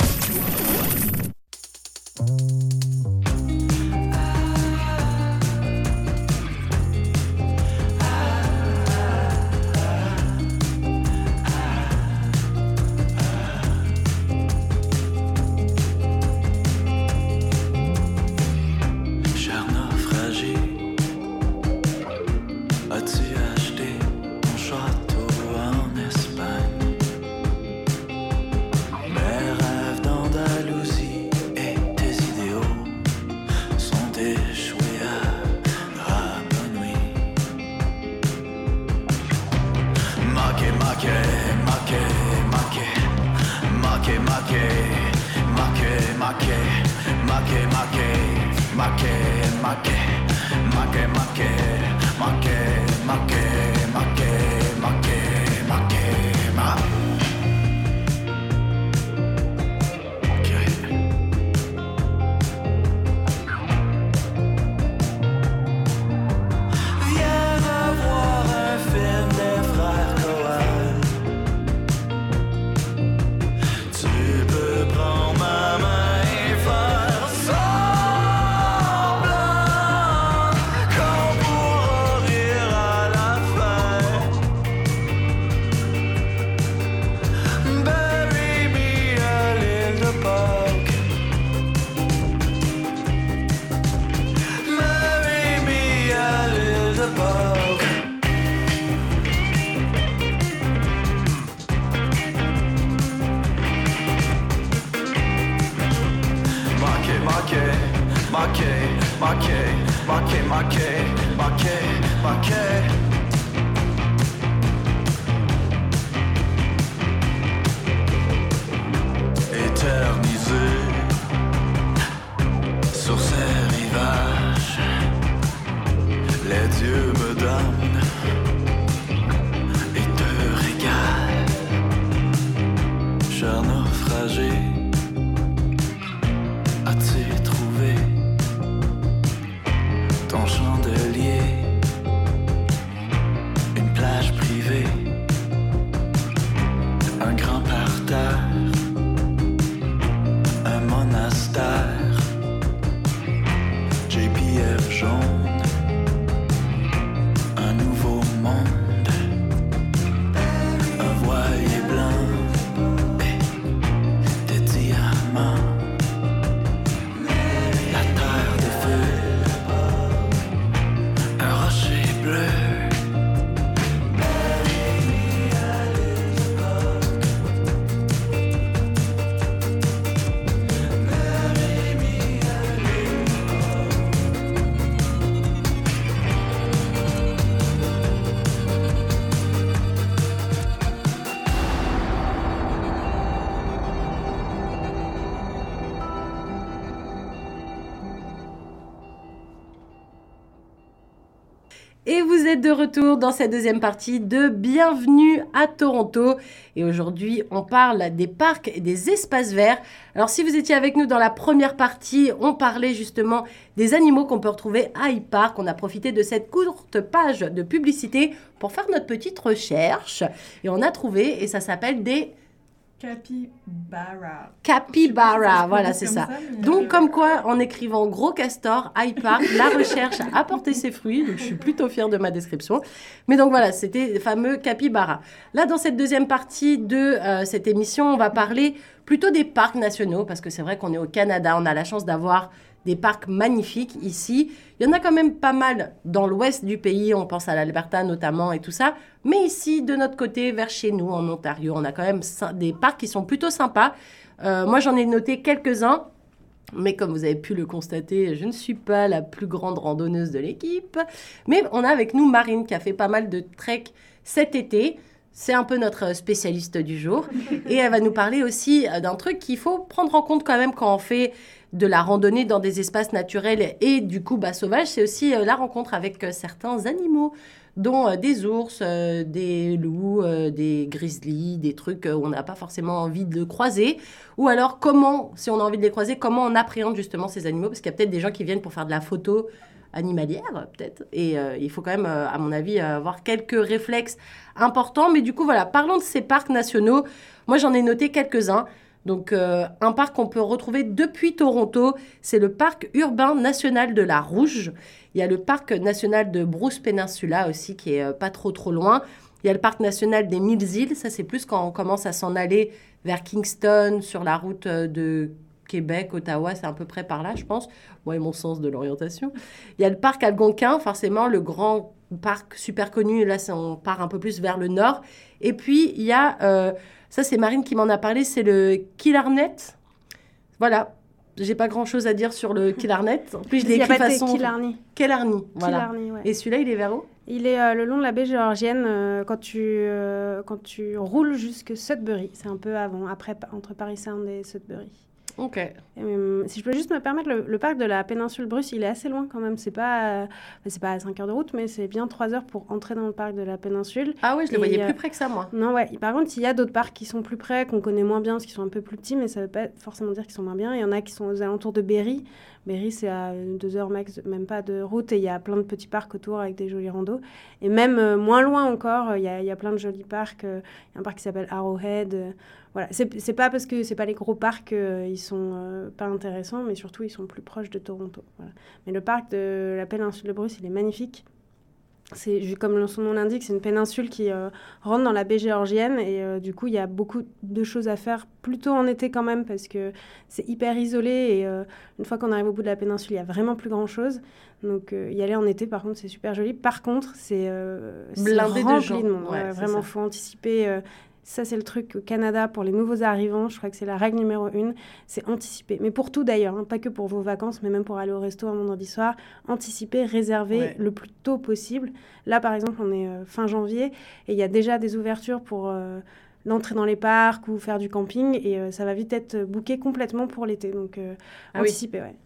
Et vous êtes de retour dans cette deuxième partie de Bienvenue à Toronto. Et aujourd'hui, on parle des parcs et des espaces verts. Alors, si vous étiez avec nous dans la première partie, on parlait justement des animaux qu'on peut retrouver à High Park. On a profité de cette courte page de publicité pour faire notre petite recherche. Et on a trouvé, et ça s'appelle des... Capybara. Capybara, voilà, c'est ça. ça. Donc, comme quoi, en écrivant gros castor, High Park, la recherche a porté ses fruits. Donc, je suis plutôt fière de ma description. Mais donc, voilà, c'était le fameux capybara. Là, dans cette deuxième partie de euh, cette émission, on va parler plutôt des parcs nationaux, parce que c'est vrai qu'on est au Canada. On a la chance d'avoir des parcs magnifiques ici. Il y en a quand même pas mal dans l'ouest du pays, on pense à l'Alberta notamment et tout ça. Mais ici, de notre côté, vers chez nous, en Ontario, on a quand même des parcs qui sont plutôt sympas. Euh, moi, j'en ai noté quelques-uns, mais comme vous avez pu le constater, je ne suis pas la plus grande randonneuse de l'équipe. Mais on a avec nous Marine qui a fait pas mal de trek cet été. C'est un peu notre spécialiste du jour. Et elle va nous parler aussi d'un truc qu'il faut prendre en compte quand même quand on fait de la randonnée dans des espaces naturels et du coup bah, sauvage. C'est aussi euh, la rencontre avec euh, certains animaux, dont euh, des ours, euh, des loups, euh, des grizzlies, des trucs euh, où on n'a pas forcément envie de croiser. Ou alors comment, si on a envie de les croiser, comment on appréhende justement ces animaux, parce qu'il y a peut-être des gens qui viennent pour faire de la photo animalière, peut-être. Et euh, il faut quand même, euh, à mon avis, euh, avoir quelques réflexes importants. Mais du coup, voilà, parlons de ces parcs nationaux. Moi, j'en ai noté quelques-uns. Donc, euh, un parc qu'on peut retrouver depuis Toronto, c'est le parc urbain national de la Rouge. Il y a le parc national de Bruce Peninsula aussi, qui est euh, pas trop trop loin. Il y a le parc national des Mille-Îles. Ça, c'est plus quand on commence à s'en aller vers Kingston, sur la route de Québec, Ottawa, c'est à peu près par là, je pense. Moi et mon sens de l'orientation. Il y a le parc Algonquin, forcément, le grand parc super connu. Là, on part un peu plus vers le nord. Et puis, il y a... Euh, Ça, c'est Marine qui m'en a parlé, c'est le Killarney. Voilà, j'ai pas grand-chose à dire sur le Killarney. En plus, je l'ai écrit de façon... Killarney. Killarney, voilà. Killarney, ouais. Et celui-là, il est vers où? Il est euh, le long de la baie géorgienne euh, quand, tu, euh, quand tu roules jusque Sudbury. C'est un peu avant, après, entre Paris Sound et Sudbury. Ok. Et, euh, si je peux juste me permettre, le, le parc de la péninsule Bruce, il est assez loin quand même. C'est pas, euh, c'est pas à cinq heures de route, mais c'est bien trois heures pour entrer dans le parc de la péninsule. Ah ouais, je le voyais euh, plus près que ça, moi. Non, ouais. Par contre, il y a d'autres parcs qui sont plus près, qu'on connaît moins bien, parce qu'ils sont un peu plus petits, mais ça veut pas forcément dire qu'ils sont moins bien. Il y en a qui sont aux alentours de Berry. Berry, c'est à deux heures max, même pas de route. Et il y a plein de petits parcs autour avec des jolis randos. Et même euh, moins loin encore, il y a, y a plein de jolis parcs. Il euh, y a un parc qui s'appelle Arrowhead. Euh, Voilà, c'est, c'est pas parce que c'est pas les gros parcs, euh, ils sont euh, pas intéressants, mais surtout ils sont plus proches de Toronto. Voilà. Mais le parc de la péninsule de Bruce, il est magnifique. C'est, comme son nom l'indique, c'est une péninsule qui euh, rentre dans la baie géorgienne et euh, du coup, il y a beaucoup de choses à faire, plutôt en été quand même, parce que c'est hyper isolé et euh, une fois qu'on arrive au bout de la péninsule, il y a vraiment plus grand-chose. Donc, euh, y aller en été, par contre, c'est super joli. Par contre, c'est, euh, c'est blindé de gens. De monde. Ouais, ouais, vraiment, il faut anticiper... Euh, Ça, c'est le truc au Canada pour les nouveaux arrivants. Je crois que c'est la règle numéro une, c'est anticiper. Mais pour tout d'ailleurs, hein, pas que pour vos vacances, mais même pour aller au resto un vendredi soir, anticiper, réserver ouais. le plus tôt possible. Là, par exemple, on est euh, fin janvier et il y a déjà des ouvertures pour euh, l'entrée dans les parcs ou faire du camping. Et euh, ça va vite être booké complètement pour l'été. Donc, euh, ah anticiper, oui. ouais.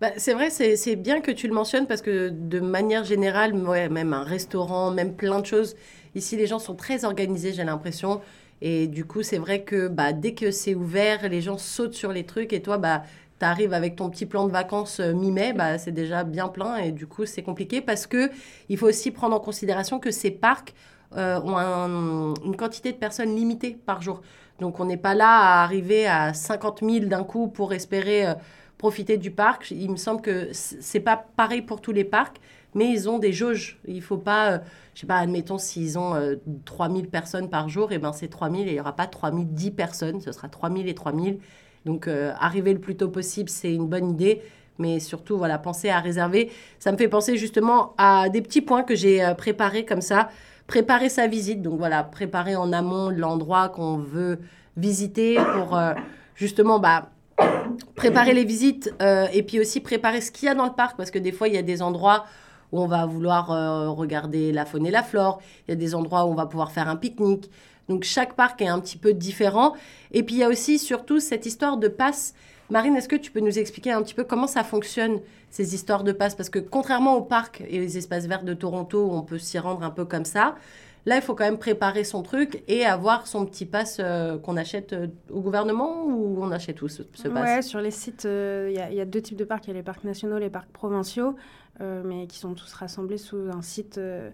Bah, c'est vrai, c'est, c'est bien que tu le mentionnes parce que de manière générale, ouais, même un restaurant, même plein de choses... Ici, les gens sont très organisés, j'ai l'impression. Et du coup, c'est vrai que bah, dès que c'est ouvert, les gens sautent sur les trucs. Et toi, bah, tu arrives avec ton petit plan de vacances euh, mi-mai, bah, c'est déjà bien plein. Et du coup, c'est compliqué parce qu'il faut aussi prendre en considération que ces parcs euh, ont un, une quantité de personnes limitée par jour. Donc, on n'est pas là à arriver à cinquante mille d'un coup pour espérer euh, profiter du parc. Il me semble que c'est pas pareil pour tous les parcs. Mais ils ont des jauges. Il ne faut pas, euh, je ne sais pas, admettons, s'ils ont euh, trois mille personnes par jour, eh ben, c'est trois mille et il n'y aura pas trois mille dix personnes, ce sera trois mille et trois mille. Donc, euh, arriver le plus tôt possible, c'est une bonne idée. Mais surtout, voilà, pensez à réserver. Ça me fait penser justement à des petits points que j'ai euh, préparés comme ça. Préparer sa visite, donc voilà, préparer en amont l'endroit qu'on veut visiter pour euh, justement... bah, préparer les visites euh, et puis aussi préparer ce qu'il y a dans le parc parce que des fois, il y a des endroits... où on va vouloir euh, regarder la faune et la flore. Il y a des endroits où on va pouvoir faire un pique-nique. Donc chaque parc est un petit peu différent. Et puis il y a aussi surtout cette histoire de passe. Marine, est-ce que tu peux nous expliquer un petit peu comment ça fonctionne, ces histoires de passe ? Parce que contrairement aux parcs et les espaces verts de Toronto, on peut s'y rendre un peu comme ça. Là, il faut quand même préparer son truc et avoir son petit pass euh, qu'on achète euh, au gouvernement, ou on achète tout ce, ce pass ? Ouais, sur les sites, il euh, y, y a deux types de parcs. Il y a les parcs nationaux, les parcs provinciaux, euh, mais qui sont tous rassemblés sous un site. Euh,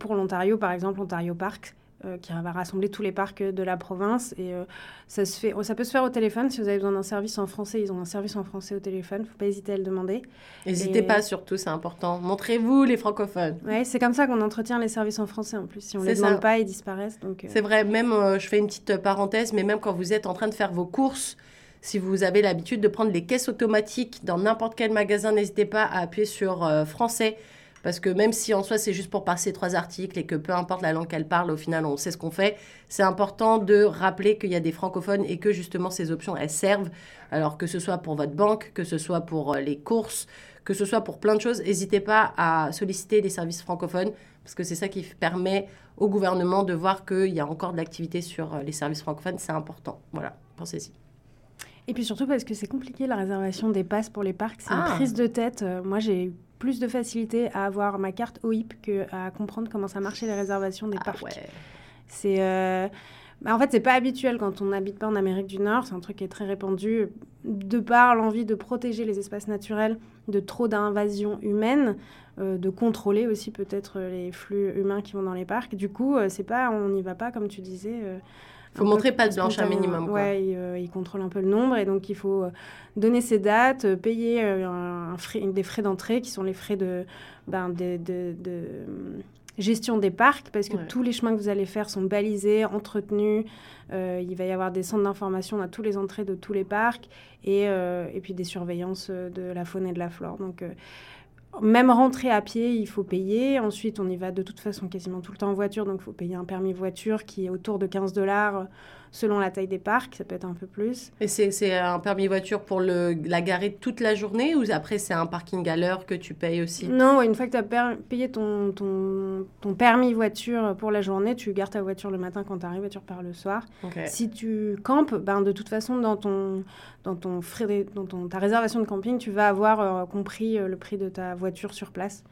pour l'Ontario, par exemple, Ontario Parks. Euh, qui va rassembler tous les parcs de la province. Et euh, ça, se fait, ça peut se faire au téléphone. Si vous avez besoin d'un service en français, ils ont un service en français au téléphone. Il ne faut pas hésiter à le demander. N'hésitez et... pas surtout, c'est important. Montrez-vous les francophones. Oui, c'est comme ça qu'on entretient les services en français en plus. Si on ne les demande ça. pas, ils disparaissent. Donc, euh... C'est vrai, même, euh, je fais une petite parenthèse, mais même quand vous êtes en train de faire vos courses, si vous avez l'habitude de prendre les caisses automatiques dans n'importe quel magasin, n'hésitez pas à appuyer sur euh, « français ». Parce que même si en soi, c'est juste pour passer trois articles et que peu importe la langue qu'elle parle, au final, on sait ce qu'on fait, c'est important de rappeler qu'il y a des francophones et que justement, ces options, elles servent. Alors que ce soit pour votre banque, que ce soit pour les courses, que ce soit pour plein de choses, n'hésitez pas à solliciter les services francophones parce que c'est ça qui permet au gouvernement de voir qu'il y a encore de l'activité sur les services francophones. C'est important. Voilà, pensez-y. Et puis surtout parce que c'est compliqué, la réservation des passes pour les parcs. C'est ah. une prise de tête. Moi, j'ai eu plus de facilité à avoir ma carte O I P qu'à comprendre comment ça marchait les réservations des ah parcs. Ouais. C'est, euh... bah en fait, c'est pas habituel quand on n'habite pas en Amérique du Nord. C'est un truc qui est très répandu. De par l'envie de protéger les espaces naturels de trop d'invasions humaines, euh, de contrôler aussi peut-être les flux humains qui vont dans les parcs. Du coup, euh, c'est pas, on n'y va pas, comme tu disais... Euh... Il faut montrer patte blanche un minimum. Quoi. Ouais, ils euh, il contrôlent un peu le nombre et donc il faut euh, donner ses dates, euh, payer euh, un frais, des frais d'entrée qui sont les frais de, ben, de, de, de gestion des parcs parce que ouais. tous les chemins que vous allez faire sont balisés, entretenus. Euh, il va y avoir des centres d'information à toutes les entrées de tous les parcs et, euh, et puis des surveillances de la faune et de la flore. Donc, euh, même rentrer à pied, il faut payer. Ensuite, on y va de toute façon quasiment tout le temps en voiture. Donc, il faut payer un permis voiture qui est autour de quinze dollars selon la taille des parcs. Ça peut être un peu plus. Et c'est, c'est un permis voiture pour le, la garer toute la journée ou après, c'est un parking à l'heure que tu payes aussi ? Non, une fois que tu as per- payé ton, ton, ton permis voiture pour la journée, tu gares ta voiture le matin quand tu arrives et tu repars le soir. Okay. Si tu campes, ben, de toute façon, dans, ton, dans, ton frais de, dans ton, ta réservation de camping, tu vas avoir euh, compris euh, le prix de ta voiture. voiture sur place.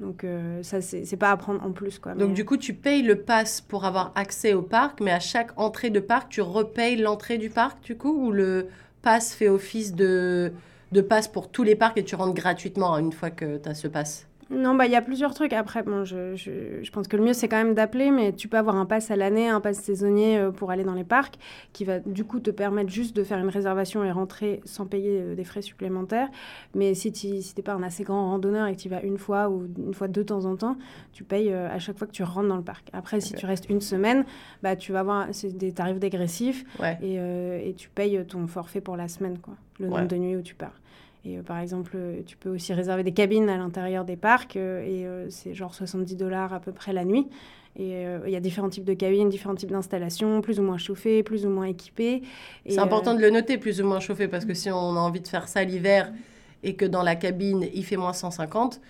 Donc, euh, ça, c'est, c'est pas à prendre en plus, quoi. Donc, mais... du coup, tu payes le pass pour avoir accès au parc, mais à chaque entrée de parc, tu repayes l'entrée du parc, du coup, ou le pass fait office de, de pass pour tous les parcs et tu rentres gratuitement hein, une fois que tu as ce pass ? Non, bah, y a plusieurs trucs. Après, bon, je, je, je pense que le mieux, c'est quand même d'appeler, mais tu peux avoir un pass à l'année, un pass saisonnier euh, pour aller dans les parcs, qui va du coup te permettre juste de faire une réservation et rentrer sans payer euh, des frais supplémentaires. Mais si tu si t'es pas un assez grand randonneur et que tu y vas une fois ou une fois de temps en temps, tu payes euh, à chaque fois que tu rentres dans le parc. Après, si ouais. tu restes une semaine, bah, tu vas avoir c'est des tarifs dégressifs ouais. et, euh, et tu payes ton forfait pour la semaine, quoi, le ouais. nombre de nuits où tu pars. Et euh, par exemple, euh, tu peux aussi réserver des cabines à l'intérieur des parcs euh, et euh, c'est genre soixante-dix dollars à peu près la nuit. Et il euh, y a différents types de cabines, différents types d'installations, plus ou moins chauffées, plus ou moins équipées. Et, c'est important euh... de le noter, plus ou moins chauffées, parce que si on a envie de faire ça l'hiver et que dans la cabine, il fait moins cent cinquante...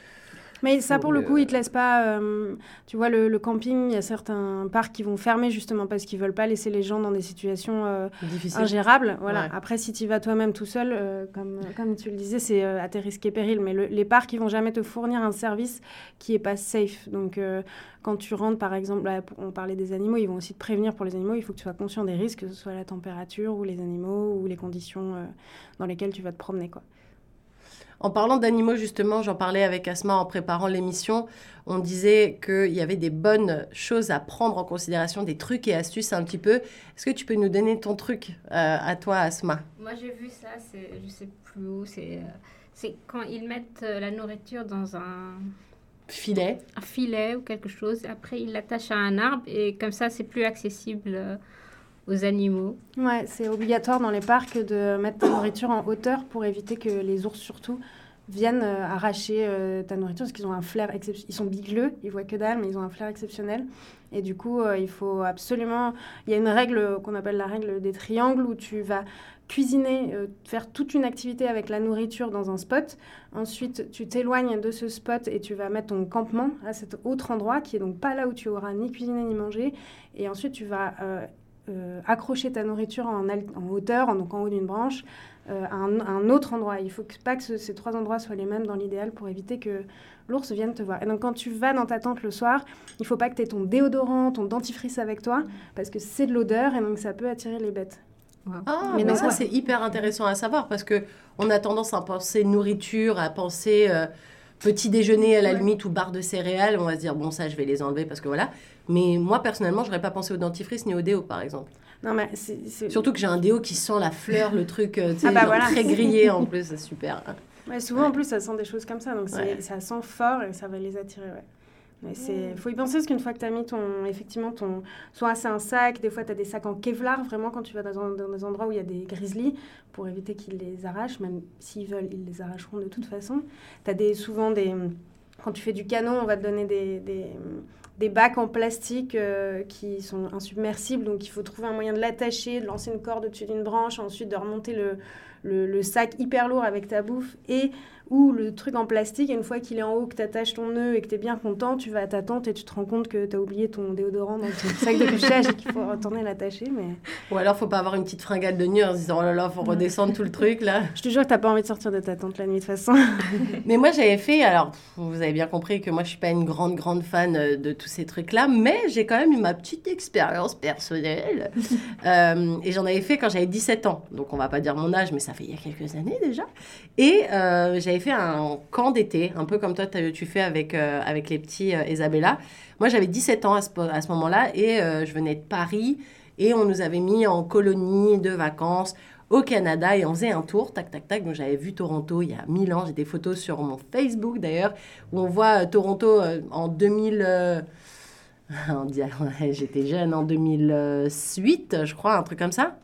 Mais ça, pour le coup, ils ne te laissent pas... Euh, tu vois, le, le camping, il y a certains parcs qui vont fermer, justement, parce qu'ils ne veulent pas laisser les gens dans des situations euh, ingérables. Voilà. Ouais. Après, si tu y vas toi-même tout seul, euh, comme, comme tu le disais, c'est euh, à tes risques et périls. Mais le, les parcs, ils ne vont jamais te fournir un service qui n'est pas safe. Donc, euh, quand tu rentres, par exemple, là, on parlait des animaux, ils vont aussi te prévenir pour les animaux. Il faut que tu sois conscient des risques, que ce soit la température ou les animaux ou les conditions euh, dans lesquelles tu vas te promener, quoi. En parlant d'animaux, justement, j'en parlais avec Asma en préparant l'émission. On disait qu'il y avait des bonnes choses à prendre en considération, des trucs et astuces un petit peu. Est-ce que tu peux nous donner ton truc euh, à toi, Asma ? Moi, j'ai vu ça, c'est, je ne sais plus où. C'est, euh, c'est quand ils mettent euh, la nourriture dans un... Filet. Un filet ou quelque chose. Après, ils l'attachent à un arbre et comme ça, c'est plus accessible... Euh, aux animaux. Ouais, c'est obligatoire dans les parcs de mettre ta nourriture en hauteur pour éviter que les ours surtout viennent euh, arracher euh, ta nourriture parce qu'ils ont un flair exceptionnel. Ils sont bigleux, ils voient que dalle, mais ils ont un flair exceptionnel. Et du coup, euh, il faut absolument... Il y a une règle qu'on appelle la règle des triangles où tu vas cuisiner, euh, faire toute une activité avec la nourriture dans un spot. Ensuite, tu t'éloignes de ce spot et tu vas mettre ton campement à cet autre endroit qui est donc pas là où tu auras ni cuisiné ni mangé. Et ensuite, tu vas euh, euh, accrocher ta nourriture en, al- en hauteur, donc en haut d'une branche, euh, à, un, à un autre endroit. Il faut que, pas que ce, ces trois endroits soient les mêmes dans l'idéal pour éviter que l'ours vienne te voir. Et donc, quand tu vas dans ta tente le soir, il faut pas que tu aies ton déodorant, ton dentifrice avec toi parce que c'est de l'odeur et donc ça peut attirer les bêtes. Wow. Ah, mais, mais ça, ouais. C'est hyper intéressant à savoir parce qu'on a tendance à penser nourriture, à penser euh, petit déjeuner à la ouais. limite ou barre de céréales. On va se dire, bon, ça, je vais les enlever parce que voilà. Mais moi, personnellement, je n'aurais pas pensé au dentifrice ni au déo, par exemple. Non, mais c'est, c'est... Surtout que j'ai un déo qui sent la fleur, le truc euh, ah bah voilà. très grillé en plus. C'est super. Hein. Ouais, souvent, ouais. en plus, ça sent des choses comme ça. Donc, c'est, ouais. ça sent fort et ça va les attirer, ouais. Mais c'est, faut y penser parce qu'une fois que tu as mis ton, effectivement, ton, soit c'est un sac, des fois tu as des sacs en Kevlar, vraiment quand tu vas dans, dans des endroits où il y a des grizzlies, pour éviter qu'ils les arrachent, même s'ils veulent, ils les arracheront de toute façon. Tu as des, souvent des, quand tu fais du canot, on va te donner des, des, des bacs en plastique euh, qui sont insubmersibles, donc il faut trouver un moyen de l'attacher, de lancer une corde au-dessus d'une branche, ensuite de remonter le... Le, le sac hyper lourd avec ta bouffe et ou le truc en plastique. Et une fois qu'il est en haut, que tu attaches ton nœud et que tu es bien content, tu vas à ta tente et tu te rends compte que tu as oublié ton déodorant dans ton sac de couchage et qu'il faut retourner l'attacher. Mais... Ou alors, il ne faut pas avoir une petite fringale de nuit en se disant « Oh là là, il faut redescendre tout le truc, là ». Je te jure que tu n'as pas envie de sortir de ta tente la nuit, de toute façon. Mais moi, j'avais fait... Alors, vous avez bien compris que moi, je ne suis pas une grande, grande fan de tous ces trucs-là, mais j'ai quand même eu ma petite expérience personnelle. euh, et j'en avais fait quand j'avais dix-sept ans. Donc, on ne va pas dire mon âge, mais ça fait il y a quelques années déjà. Et euh, j'avais fait un camp d'été, un peu comme toi tu fais avec, euh, avec les petits euh, Isabella. Moi, j'avais dix-sept ans à ce, à ce moment-là et euh, je venais de Paris. Et on nous avait mis en colonie de vacances au Canada et on faisait un tour, tac, tac, tac. Donc, j'avais vu Toronto il y a mille ans. J'ai des photos sur mon Facebook, d'ailleurs, où on voit euh, Toronto euh, en deux mille... Euh, on dit, j'étais jeune, en deux mille huit, je crois, un truc comme ça.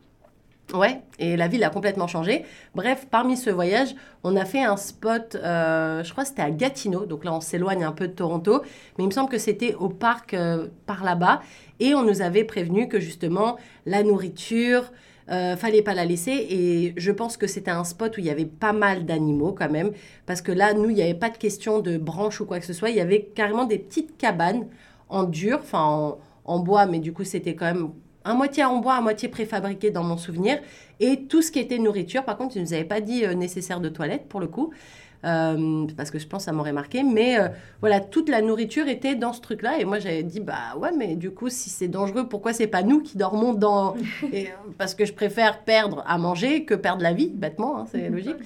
Ouais, et la ville a complètement changé. Bref, parmi ce voyage, on a fait un spot, euh, je crois que c'était à Gatineau. Donc là, on s'éloigne un peu de Toronto. Mais il me semble que c'était au parc euh, par là-bas. Et on nous avait prévenu que justement, la nourriture, euh, fallait pas la laisser. Et je pense que c'était un spot où il y avait pas mal d'animaux quand même. Parce que là, nous, il n'y avait pas de question de branches ou quoi que ce soit. Il y avait carrément des petites cabanes en dur, enfin en, en bois. Mais du coup, c'était quand même... à moitié en bois, à moitié préfabriqué dans mon souvenir. Et tout ce qui était nourriture, par contre, ils ne nous avaient pas dit euh, nécessaire de toilette, pour le coup, euh, parce que je pense que ça m'aurait marqué. Mais euh, voilà, toute la nourriture était dans ce truc-là. Et moi, j'avais dit, bah ouais, mais du coup, si c'est dangereux, pourquoi c'est pas nous qui dormons dans... Et, parce que je préfère perdre à manger que perdre la vie, bêtement, hein, c'est logique.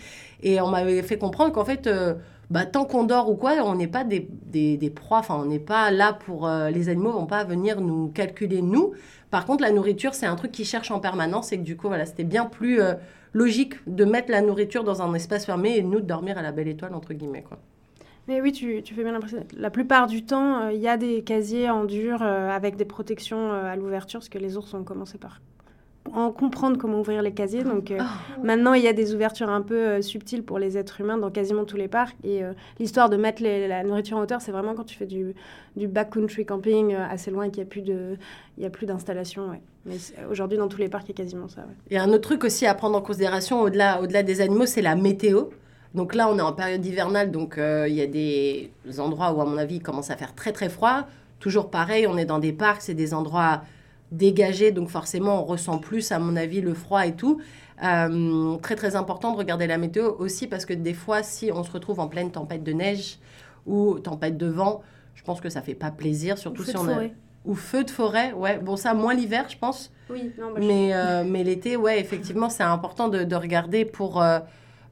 Et on m'avait fait comprendre qu'en fait... Euh, Bah, tant qu'on dort ou quoi, on n'est pas des, des, des proies, enfin, on n'est pas là pour... Euh, les animaux ne vont pas venir nous calculer, nous. Par contre, la nourriture, c'est un truc qu'ils cherchent en permanence et que du coup, voilà, c'était bien plus euh, logique de mettre la nourriture dans un espace fermé et nous de dormir à la belle étoile, entre guillemets, quoi. Mais oui, tu, tu fais bien l'impression. La plupart du temps, il euh, y a des casiers en dur euh, avec des protections euh, à l'ouverture parce que les ours ont commencé par... en comprendre comment ouvrir les casiers. Donc, euh, oh. maintenant, il y a des ouvertures un peu euh, subtiles pour les êtres humains dans quasiment tous les parcs. Et euh, l'histoire de mettre les, la nourriture en hauteur, c'est vraiment quand tu fais du, du backcountry camping euh, assez loin et qu'il n'y a, a plus d'installation. Ouais. Mais aujourd'hui, dans tous les parcs, il y a quasiment ça. Ouais. Il y a un autre truc aussi à prendre en considération au-delà, au-delà des animaux, c'est la météo. Donc là, on est en période hivernale, donc euh, il y a des endroits où, à mon avis, il commence à faire très, très froid. Toujours pareil, on est dans des parcs, c'est des endroits... dégagé, donc forcément on ressent plus à mon avis le froid et tout. Euh, très très important de regarder la météo aussi parce que des fois si on se retrouve en pleine tempête de neige ou tempête de vent, je pense que ça fait pas plaisir, surtout si on a... ou feu de forêt, ouais, bon ça moins l'hiver je pense, oui, non, bah, mais, je... Euh, mais l'été ouais effectivement c'est important de, de regarder pour... Euh,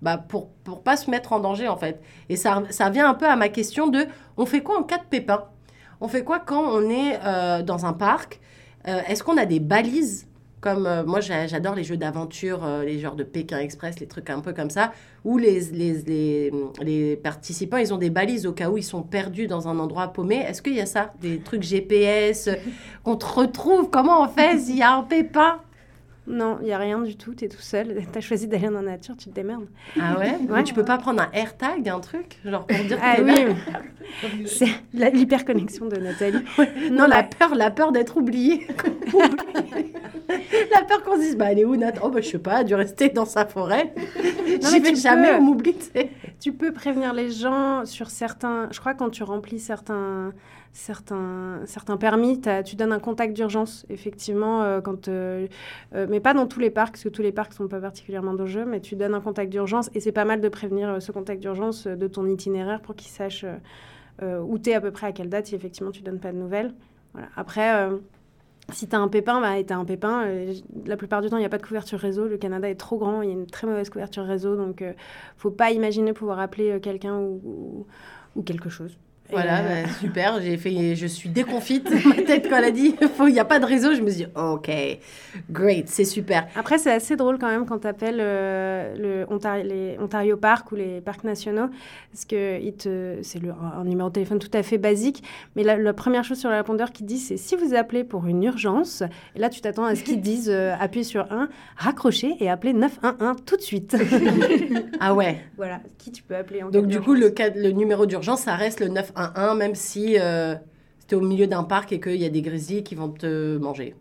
Bah pour pour pas se mettre en danger en fait. Et ça, ça vient un peu à ma question de on fait quoi en cas de pépin? On fait quoi quand on est euh, dans un parc? Euh, est-ce qu'on a des balises comme euh, moi j'a- j'adore les jeux d'aventure, euh, les genres de Pékin Express, les trucs un peu comme ça, où les, les, les, les participants, ils ont des balises au cas où ils sont perdus dans un endroit paumé. Est-ce qu'il y a ça, des trucs G P S, on te retrouve, comment on fait s'il y a un pépin? Non, il n'y a rien du tout, tu es tout seul, tu as choisi d'aller dans la nature, tu te démerdes. Ah ouais, ouais. Mais tu peux pas prendre un AirTag, un truc, genre pour dire que ah oui, oui. C'est la, l'hyperconnexion de Nathalie. Ouais. Non, non la... la peur, la peur d'être oubliée. La peur qu'on se dise, bah, elle est où, Nat? Oh, bah, je sais pas, elle a dû rester dans sa forêt. Non, j'y vais jamais, peux... on m'oublie. Tu peux prévenir les gens sur certains... Je crois que quand tu remplis certains... Certains, certains permis, tu donnes un contact d'urgence, effectivement, euh, quand, euh, euh, mais pas dans tous les parcs, parce que tous les parcs ne sont pas particulièrement dangereux, mais tu donnes un contact d'urgence, et c'est pas mal de prévenir euh, ce contact d'urgence euh, de ton itinéraire pour qu'il sache euh, euh, où t'es à peu près, à quelle date, si effectivement tu donnes pas de nouvelles. Voilà. Après, euh, si t'as un pépin, bah, et t'as un pépin, euh, la plupart du temps, il n'y a pas de couverture réseau, le Canada est trop grand, il y a une très mauvaise couverture réseau, donc euh, faut pas imaginer pouvoir appeler euh, quelqu'un ou, ou, ou quelque chose. Voilà, euh... bah, super, j'ai fait, je suis déconfite, peut-être qu'on l'a dit, il n'y a pas de réseau, je me suis dit, ok, great, c'est super. Après, c'est assez drôle quand même quand tu appelles euh, le Ontario, les Ontario Parks ou les parcs nationaux, parce que il te, c'est le, un numéro de téléphone tout à fait basique, mais la, la première chose sur le répondeur qui dit, c'est si vous appelez pour une urgence, et là tu t'attends à ce qu'ils disent, euh, appuyez sur un, raccrochez et appelez neuf un un tout de suite. Ah ouais. Voilà, qui tu peux appeler en. Donc du coup, le, cas, le numéro d'urgence, ça reste le neuf un un. Même si euh, c'était au milieu d'un parc et qu'il y a des grizzlies qui vont te manger.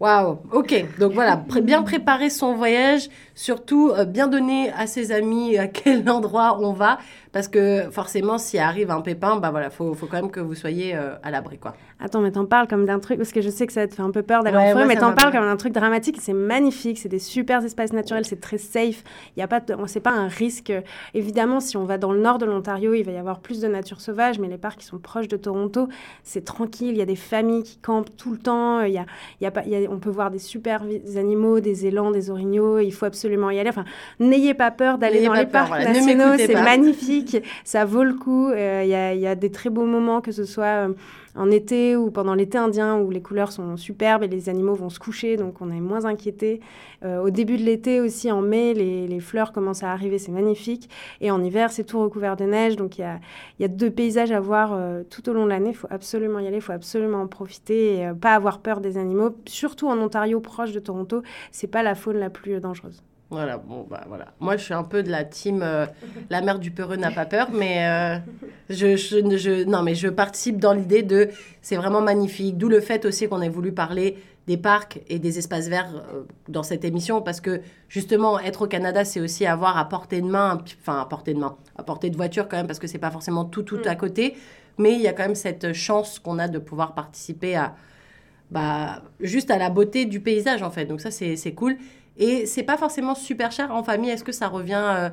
Waouh, ok. Donc voilà, pr- bien préparer son voyage, surtout euh, bien donner à ses amis à quel endroit on va, parce que forcément, s'il arrive un pépin, bah voilà, faut faut quand même que vous soyez euh, à l'abri, quoi. Attends, mais t'en parles comme d'un truc, parce que je sais que ça te fait un peu peur d'aller ouais, en forêt, ouais, mais t'en parles comme d'un truc dramatique. C'est magnifique, c'est des super espaces naturels, c'est très safe. Il y a pas, de, on sait pas un risque. Évidemment, si on va dans le nord de l'Ontario, il va y avoir plus de nature sauvage, mais les parcs qui sont proches de Toronto, c'est tranquille. Il y a des familles qui campent tout le temps. Il y a, il y a pas, il y a, on peut voir des super animaux, des élans, des orignaux. Il faut absolument y aller. Enfin, n'ayez pas peur d'aller n'ayez dans les peur, parcs voilà. nationaux. C'est pas. Magnifique, ça vaut le coup. Il euh, y a, il y a des très beaux moments, que ce soit euh, en été ou pendant l'été indien, où les couleurs sont superbes et les animaux vont se coucher, donc on est moins inquiétés. Euh, au début de l'été aussi, en mai, les, les fleurs commencent à arriver, c'est magnifique. Et en hiver, c'est tout recouvert de neige, donc il y a, y a deux paysages à voir euh, tout au long de l'année. Il faut absolument y aller, il faut absolument en profiter et euh, pas avoir peur des animaux. Surtout en Ontario, proche de Toronto, c'est pas la faune la plus dangereuse. Voilà, bon, bah voilà. Moi, je suis un peu de la team euh, la mère du peureux n'a pas peur, mais euh, je, je, je, non, mais je participe dans l'idée de c'est vraiment magnifique. D'où le fait aussi qu'on ait voulu parler des parcs et des espaces verts euh, dans cette émission, parce que justement, être au Canada, c'est aussi avoir à portée de main, enfin à portée de main, à portée de voiture quand même, parce que c'est pas forcément tout, tout à côté, mais il y a quand même cette chance qu'on a de pouvoir participer à, bah, juste à la beauté du paysage en fait. Donc ça, c'est, c'est cool. Et c'est pas forcément super cher en famille. Est-ce que ça revient euh,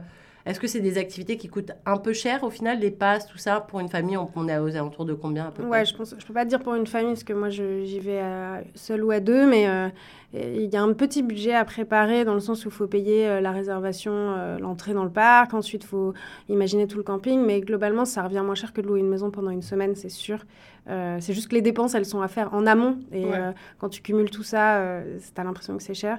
Est-ce que c'est des activités qui coûtent un peu cher au final, les passes, tout ça? Pour une famille, on, on est aux alentours de combien à peu près? Ouais, je pense. Je peux pas dire pour une famille parce que moi, je, j'y vais à, seule ou à deux, mais euh, il y a un petit budget à préparer dans le sens où il faut payer euh, la réservation, euh, l'entrée dans le parc. Ensuite, il faut imaginer tout le camping, mais globalement, ça revient moins cher que de louer une maison pendant une semaine, c'est sûr. Euh, c'est juste que les dépenses, elles sont à faire en amont, et ouais. euh, quand tu cumules tout ça, euh, t'as l'impression que c'est cher.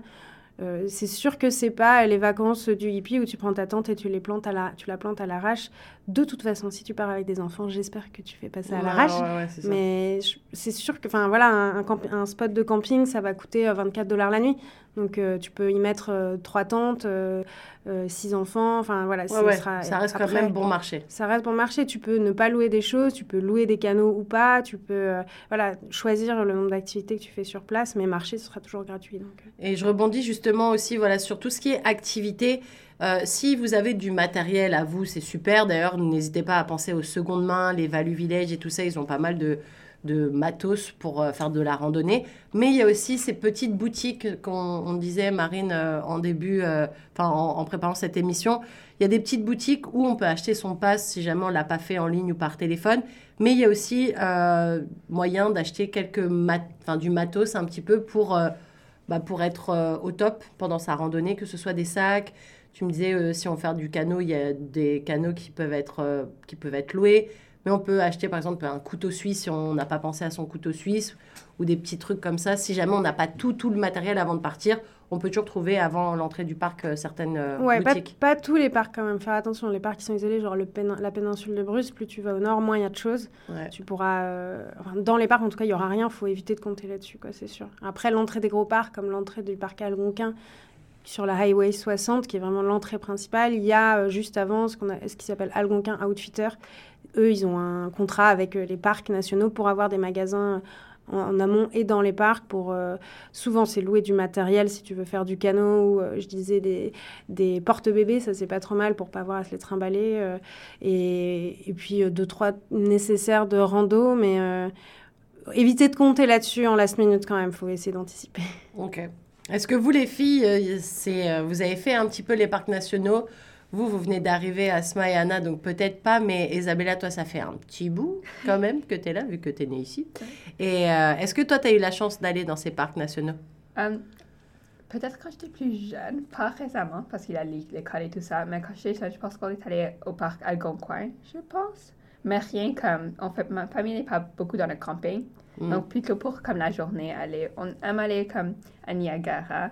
Euh, c'est sûr que c'est pas les vacances du hippie où tu prends ta tente et tu les plantes à la, tu la plantes à l'arrache. De toute façon, si tu pars avec des enfants, j'espère que tu fais pas ça à l'arrache. Ouais, ouais, ouais, c'est mais je, c'est sûr que, enfin voilà, un, un, camp, un spot de camping, ça va coûter euh, vingt-quatre dollars la nuit. Donc euh, tu peux y mettre euh, trois tentes, euh, euh, six enfants. Enfin voilà, ouais, ouais, sera, ça reste après, quand même bon marché. Ça reste bon marché. Tu peux ne pas louer des choses, tu peux louer des canots ou pas. Tu peux euh, voilà choisir le nombre d'activités que tu fais sur place, mais marcher, ce sera toujours gratuit. Donc. Et je rebondis justement. Aussi, voilà, sur tout ce qui est activité, euh, si vous avez du matériel à vous, c'est super. D'ailleurs, n'hésitez pas à penser aux secondes mains, les Value Village et tout ça, ils ont pas mal de, de matos pour euh, faire de la randonnée. Mais il y a aussi ces petites boutiques qu'on on disait, Marine, euh, en début, euh, enfin, en, en préparant cette émission. Il y a des petites boutiques où on peut acheter son pass si jamais on ne l'a pas fait en ligne ou par téléphone. Mais il y a aussi euh, moyen d'acheter quelques mat- enfin, du matos un petit peu pour... Euh, Bah pour être euh, au top pendant sa randonnée, que ce soit des sacs. Tu me disais, euh, si on fait du canot, il y a des canots qui peuvent être, euh, qui peuvent être loués. Mais on peut acheter, par exemple, un couteau suisse si on n'a pas pensé à son couteau suisse, ou des petits trucs comme ça. Si jamais on n'a pas tout, tout le matériel avant de partir, on peut toujours trouver avant l'entrée du parc euh, certaines euh, ouais, boutiques. Pas, pas tous les parcs quand même. Faire attention, les parcs qui sont isolés, genre le pen, la péninsule de Bruce, plus tu vas au nord, moins il y a de choses. Ouais. Tu pourras... Euh, enfin, dans les parcs, en tout cas, il n'y aura rien. Il faut éviter de compter là-dessus, quoi, c'est sûr. Après, l'entrée des gros parcs, comme l'entrée du parc Algonquin, sur la Highway soixante, qui est vraiment l'entrée principale, il y a euh, juste avant ce, qu'on a, ce qui s'appelle Algonquin Outfitter. Eux, ils ont un contrat avec euh, les parcs nationaux pour avoir des magasins... en amont et dans les parcs. Pour, euh, souvent, c'est louer du matériel si tu veux faire du canot ou, euh, je disais, des, des porte-bébés. Ça, c'est pas trop mal pour pas avoir à se les trimballer. Euh, et, et puis, euh, deux, trois nécessaires de rando. Mais euh, évitez de compter là-dessus en last minute quand même. Il faut essayer d'anticiper. OK. Est-ce que vous, les filles, c'est, vous avez fait un petit peu les parcs nationaux? Vous, vous venez d'arriver à Asma et Anna, donc peut-être pas, mais Isabella, toi, ça fait un petit bout quand même que t'es là, vu que t'es née ici. Et euh, est-ce que toi, t'as eu la chance d'aller dans ces parcs nationaux? Um, peut-être quand j'étais plus jeune, pas récemment, parce qu'il a l'école et tout ça, mais quand j'étais jeune, je pense qu'on est allé au parc Algonquin, je pense. Mais rien comme... En fait, ma famille n'est pas beaucoup dans le camping, mm. donc plutôt pour comme la journée, aller, on aime aller comme à Niagara.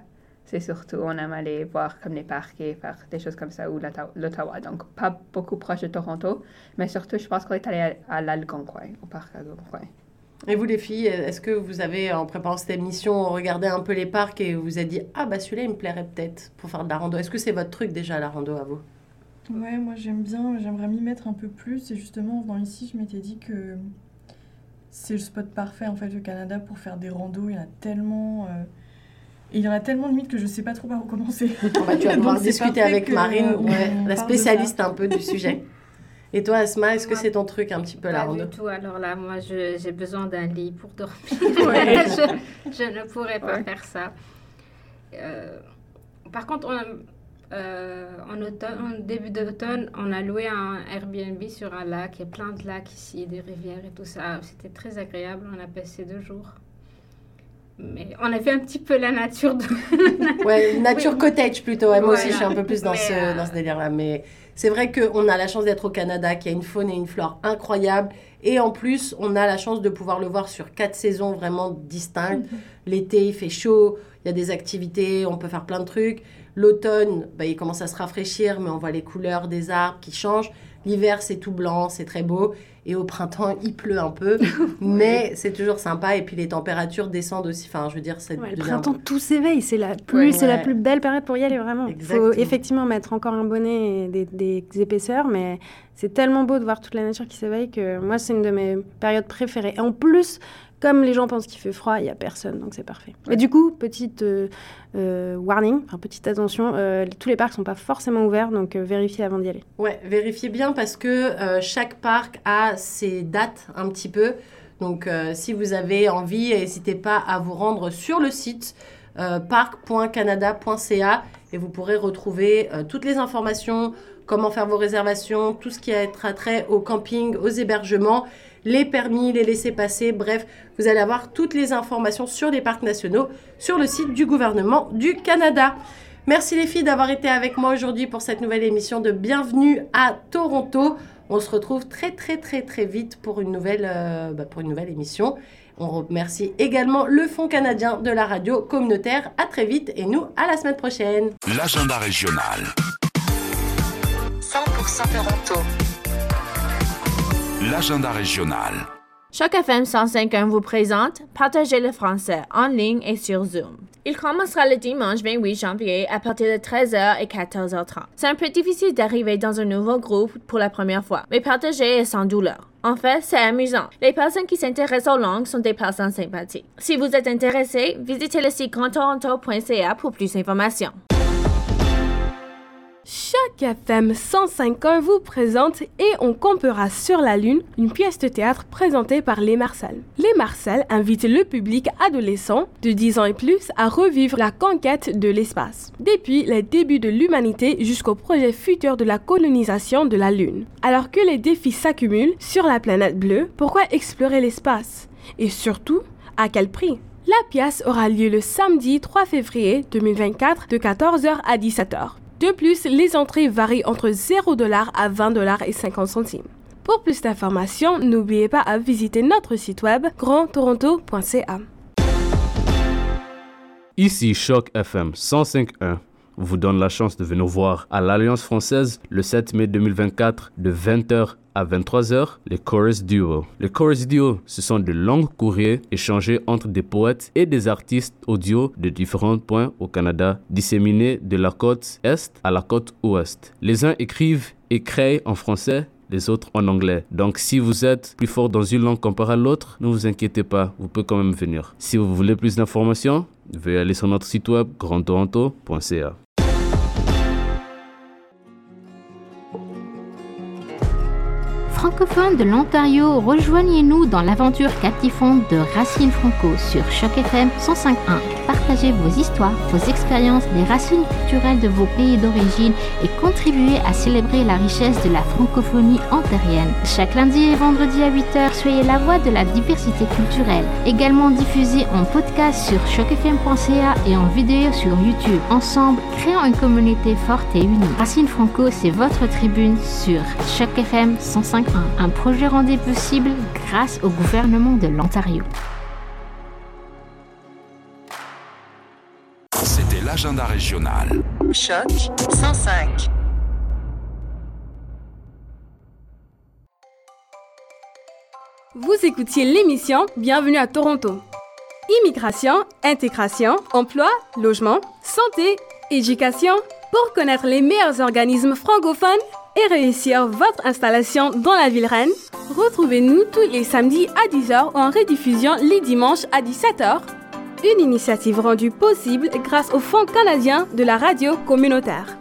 C'est surtout, on aime aller voir comme les parcs et faire des choses comme ça, ou l'Ottawa. Donc, pas beaucoup proche de Toronto, mais surtout, je pense qu'on est allé à, à l'Algonquin, au parc Algonquin. Et vous, les filles, est-ce que vous avez, en préparant cette émission, regardé un peu les parcs et vous vous êtes dit « Ah, bah celui-là, il me plairait peut-être pour faire de la rando ». Est-ce que c'est votre truc, déjà, la rando, à vous? Ouais, moi, j'aime bien. J'aimerais m'y mettre un peu plus. Et justement, en venant ici, je m'étais dit que c'est le spot parfait, en fait, le Canada, pour faire des randos. Il y en a tellement... Euh... Et il y en a tellement de mythes que je ne sais pas trop par où commencer. Oh bah, tu vas pouvoir discuter avec Marine, ouais, la spécialiste un peu du sujet. Et toi, Asma, est-ce moi, que c'est ton truc un petit peu la rando? Pas du tout. Alors là, moi, je, j'ai besoin d'un lit pour dormir. Ouais. je, je ne pourrais pas ouais. faire ça. Euh, par contre, on, euh, en, automne, en début d'automne, on a loué un Airbnb sur un lac. Il y a plein de lacs ici, des rivières et tout ça. C'était très agréable. On a passé deux jours. Mais on a fait un petit peu la nature. De... ouais, nature oui. cottage plutôt. Ouais, moi voilà. aussi, je suis un peu plus dans mais ce euh... dans ce délire-là. Mais c'est vrai qu'on a la chance d'être au Canada, qu'il y a une faune et une flore incroyables. Et en plus, on a la chance de pouvoir le voir sur quatre saisons vraiment distinctes. Mm-hmm. L'été, il fait chaud, il y a des activités, on peut faire plein de trucs. L'automne, bah, il commence à se rafraîchir, mais on voit les couleurs des arbres qui changent. L'hiver, c'est tout blanc, c'est très beau. Et au printemps, il pleut un peu. Mais c'est toujours sympa. Et puis, les températures descendent aussi. Enfin, je veux dire, c'est... Ouais, le printemps, un... tout s'éveille. C'est la plus, ouais. c'est la plus belle période pour y aller, vraiment. Il faut effectivement mettre encore un bonnet et des, des épaisseurs. Mais c'est tellement beau de voir toute la nature qui s'éveille que moi, c'est une de mes périodes préférées. Et en plus... Comme les gens pensent qu'il fait froid, il n'y a personne, donc c'est parfait. Ouais. Mais du coup, petite euh, euh, warning, enfin, petite attention, euh, tous les parcs ne sont pas forcément ouverts, donc euh, vérifiez avant d'y aller. Oui, vérifiez bien parce que euh, chaque parc a ses dates un petit peu. Donc, euh, si vous avez envie, n'hésitez pas à vous rendre sur le site euh, parc point canada point c a et vous pourrez retrouver euh, toutes les informations, comment faire vos réservations, tout ce qui a trait au camping, aux hébergements, les permis, les laissez-passer, bref, vous allez avoir toutes les informations sur les parcs nationaux sur le site du gouvernement du Canada. Merci les filles d'avoir été avec moi aujourd'hui pour cette nouvelle émission de Bienvenue à Toronto. On se retrouve très très très très vite pour une nouvelle, euh, bah pour une nouvelle émission. On remercie également le Fonds canadien de la radio communautaire. À très vite et nous à la semaine prochaine. L'agenda régional. cent pour cent Toronto. L'agenda régional. CHOQ F M cent cinq virgule un vous présente Partagez le français en ligne et sur Zoom. Il commencera le dimanche vingt-huit janvier à partir de treize heures et quatorze heures trente. C'est un peu difficile d'arriver dans un nouveau groupe pour la première fois, mais partager est sans douleur. En fait, c'est amusant. Les personnes qui s'intéressent aux langues sont des personnes sympathiques. Si vous êtes intéressé, visitez le site grand toronto point c a pour plus d'informations. CHOQ F M cent cinq virgule un vous présente Et on campera sur la Lune, une pièce de théâtre présentée par Les Marsales. Les Marsales invitent le public adolescent de dix ans et plus à revivre la conquête de l'espace, depuis les débuts de l'humanité jusqu'au projet futur de la colonisation de la Lune. Alors que les défis s'accumulent sur la planète bleue, pourquoi explorer l'espace? Et surtout, à quel prix? La pièce aura lieu le samedi trois février deux mille vingt-quatre de quatorze heures à dix-sept heures. De plus, les entrées varient entre zéro dollar à vingt dollars et cinquante centimes. Pour plus d'informations, n'oubliez pas à visiter notre site web grand toronto point c a. Ici CHOQ F M cent cinq virgule un vous donne la chance de venir voir à l'Alliance française le sept mai deux mille vingt-quatre de vingt heures à vingt-trois heures, les Chorus Duo. Les Chorus Duo, ce sont de longs courriers échangés entre des poètes et des artistes audio de différents points au Canada, disséminés de la côte Est à la côte Ouest. Les uns écrivent et créent en français, les autres en anglais. Donc si vous êtes plus fort dans une langue comparée à l'autre, ne vous inquiétez pas, vous pouvez quand même venir. Si vous voulez plus d'informations, veuillez aller sur notre site web grand toronto point c a. Francophones de l'Ontario, rejoignez-nous dans l'aventure captivante de Racine Franco sur CHOQ F M cent cinq point un. Partagez vos histoires, vos expériences, les racines culturelles de vos pays d'origine et contribuez à célébrer la richesse de la francophonie ontarienne. Chaque lundi et vendredi à huit heures, soyez la voix de la diversité culturelle. Également diffusé en podcast sur choc f m point c a et en vidéo sur YouTube. Ensemble, créons une communauté forte et unie. Racine Franco, c'est votre tribune sur CHOQ F M cent cinq point un. Un projet rendu possible grâce au gouvernement de l'Ontario. C'était l'agenda régional. CHOQ cent cinq. Vous écoutiez l'émission Bienvenue à Toronto. Immigration, intégration, emploi, logement, santé, éducation. Pour connaître les meilleurs organismes francophones, et réussir votre installation dans la ville reine, retrouvez-nous tous les samedis à dix heures en rediffusion les dimanches à dix-sept heures. Une initiative rendue possible grâce au Fonds canadien de la Radio Communautaire.